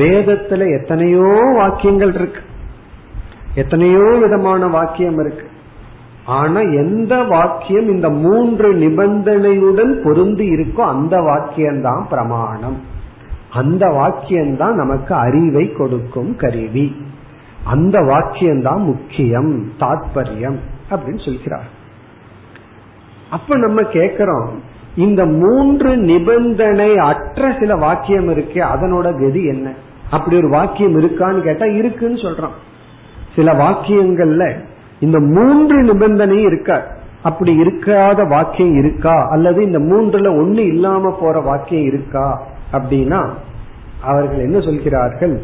வேதத்துல எத்தனையோ வாக்கியங்கள் இருக்கு, எத்தனையோ விதமான வாக்கியம் இருக்கு, ஆனா எந்த வாக்கியம் இந்த மூன்று நிபந்தனையுடன் பொருந்தி இருக்கோ அந்த வாக்கியம்தான் பிரமாணம், அந்த வாக்கியம்தான் நமக்கு அறிவை கொடுக்கும் கருவி, அந்த வாக்கியம்தான் முக்கியம் தாத்பர்யம் அப்படின்னு சொல்கிறார். அப்ப நம்ம கேக்குறோம், இந்த மூன்று நிபந்தனை அற்ற சில வாக்கியம் இருக்கே அதனோட கதி என்ன? அப்படி ஒரு வாக்கியம் இருக்கான்னு கேட்டா இருக்குன்னு சொல்றோம். சில வாக்கியங்கள்ல இந்த மூன்று நிபந்தனையும் இருக்கா, அப்படி இருக்காத வாக்கியம் இருக்கா, அல்லது இந்த மூன்றுல ஒண்ணு இல்லாம போற வாக்கியம் இருக்கா அப்படின்னா அவர்கள் என்ன சொல்கிறார்கள்,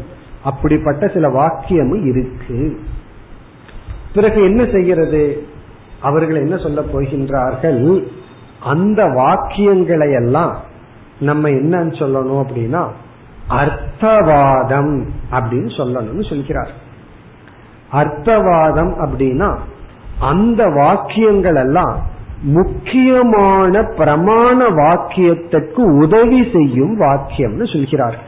அப்படிப்பட்ட சில வாக்கியமும் இருக்கு. பிறகு என்ன செய்கிறது, அவர்கள் என்ன சொல்ல போகின்றார்கள், அந்த வாக்கியங்களை எல்லாம் நம்ம என்னன்னு சொல்லணும் அப்படின்னா அர்த்தவாதம் அப்படின்னு சொல்லணும்னு சொல்கிறார். அர்த்தவாதம் அப்படின்னா அந்த வாக்கியங்கள் எல்லாம் முக்கியமான பிரமாண வாக்கியத்துக்கு உதவி செய்யும் வாக்கியம்னு சொல்கிறார்கள்.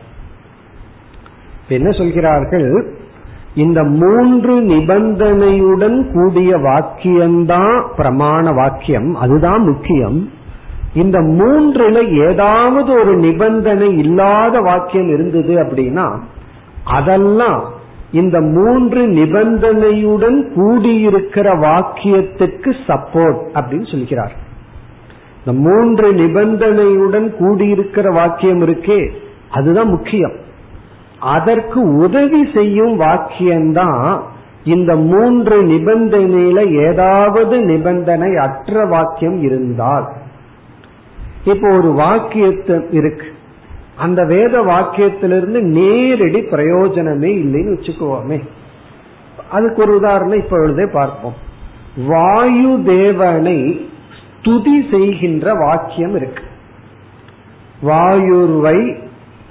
என்ன சொல்கிறார்கள், இந்த மூன்று நிபந்தனையுடன் கூடிய வாக்கியம்தான் பிரமாண வாக்கியம், அதுதான் முக்கியம். இந்த மூன்றுல ஏதாவது ஒரு நிபந்தனை இல்லாத வாக்கியம் இருந்தது அப்படின்னா அதெல்லாம் இந்த மூன்று நிபந்தனையுடன் கூடியிருக்கிற வாக்கியத்துக்கு சப்போர்ட் அப்படின்னு சொல்கிறார். இந்த மூன்று நிபந்தனையுடன் கூடியிருக்கிற வாக்கியம் இருக்கே அதுதான் முக்கியம், அதற்கு உதவி செய்யும் வாக்கியம்தான் இந்த மூன்று நிபந்தனையில ஏதாவது நிபந்தனை அற்ற வாக்கியம் இருந்தால். இப்போ ஒரு வாக்கியத்து இருக்கு, அந்த வேத வாக்கியத்திலிருந்து நேரடி பிரயோஜனமே இல்லைன்னு வச்சுக்குவோமே. அதுக்கு ஒரு உதாரணம் இப்பொழுதே பார்ப்போம். வாயு தேவனை ஸ்துதி செய்கின்ற வாக்கியம் இருக்கு, வாயுர்வை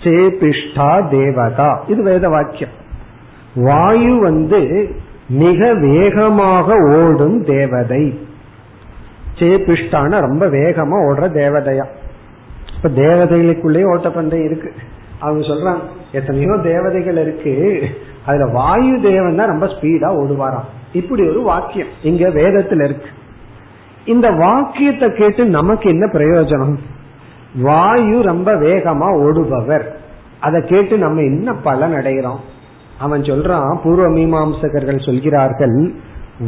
சேபிஷ்டா தேவதா, இது வேத வாக்கியம். வாயு வந்து மிக வேகமாக ஓடும் தேவதை, சேபிஷ்டான ரொம்ப வேகமா ஓடுற தேவதையா. இப்ப தேவதைகளுக்குள்ளே ஓட்டப்பந்தயம் இருக்கு, அவங்க சொல்றாங்க எத்தனையோ தேவதைகள் இருக்கு, அதுல வாயு தேவன் தான் ரொம்ப ஸ்பீடா ஓடுவாராம். இப்படி ஒரு வாக்கியம் இங்க வேதத்துல இருக்கு. இந்த வாக்கியத்தை கேட்டு நமக்கு என்ன பிரயோஜனம்? வாயு ரொம்ப வேகமா ஓடுபவர், அதை கேட்டு நம்ம என்ன பலன் அடைகிறோம்? அவன் சொல்றான், பூர்வ மீமாம்சகர்கள் சொல்கிறார்கள்,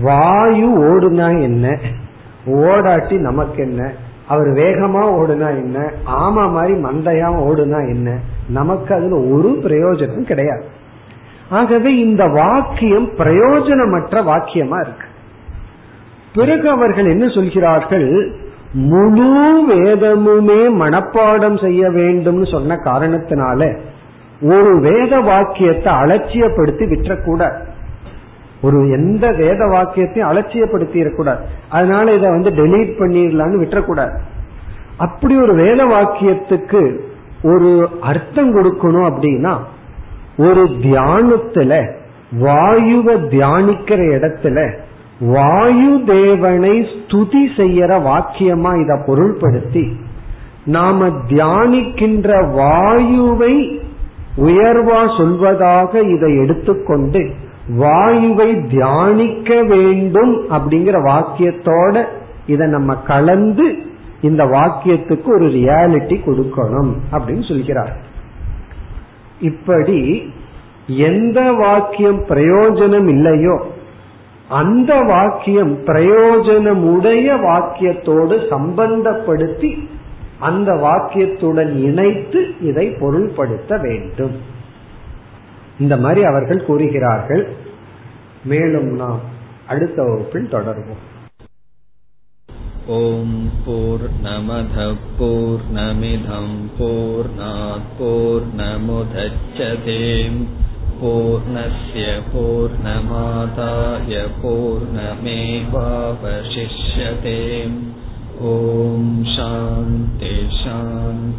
வாயு ஓடுனா என்ன, ஓடாட்டி நமக்கு என்ன, அவர் வேகமா ஓடுனா என்ன, ஆமா மாதிரி மந்தையா ஓடுனா என்ன, நமக்கு அதுல ஒரு பிரயோஜனம் கிடையாது. ஆகவே இந்த வாக்கியம் பிரயோஜனமற்ற வாக்கியமா இருக்கு. பிறகு அவர்கள் என்ன சொல்கிறார்கள், முழு வேதமுமே மனப்பாடம் செய்ய வேண்டும்னு சொன்ன காரணத்தினால ஒரு வேத வாக்கியத்தை அலட்சியப்படுத்தி விட்டக்கூடாது, ஒரு எந்த வேத வாக்கியத்தையும் அலட்சியப்படுத்தி இருக்கக்கூடாது, அதனால இதை வந்து டெலீட் பண்ணிடலான்னு விட்டக்கூடாது. அப்படி ஒரு வேத வாக்கியத்துக்கு ஒரு அர்த்தம் கொடுக்கணும் அப்படின்னா ஒரு தியானத்துல வாயுவ தியானிக்கிற இடத்துல வாயு தேவனை ஸ்துதி செய்யற வாக்கியமா இத பொருள்படுத்தி, நாம தியானிக்கின்ற வாயுவை உயர்வா சொல்வதாக இதை எடுத்துக்கொண்டு வாயுவை தியானிக்க வேண்டும் அப்படிங்கிற வாக்கியத்தோட இத நம்ம கலந்து இந்த வாக்கியத்துக்கு ஒரு ரியாலிட்டி கொடுக்கணும் அப்படின்னு சொல்கிறார். இப்படி எந்த வாக்கியம் பிரயோஜனம் இல்லையோ அந்த வாக்கியம் பிரயோஜனமுடைய வாக்கியத்தோடு சம்பந்தப்படுத்தி அந்த வாக்கியத்துடன் இணைத்து இதை பொருள்படுத்த வேண்டும். இந்த மாதிரி அவர்கள் கூறுகிறார்கள். மேலும் நாம் அடுத்த வகுப்பில் தொடர்வோம். ஓம் பூர்ணமதః பூர்ணமிதம் பூர்ணாத் பூர்ணமுதச்யதே பூர்ணஸ்ய பூர்ணமாதாய பூர்ணமேவாவசிஷ்யதே. ஓம் சாந்தி சாந்தி.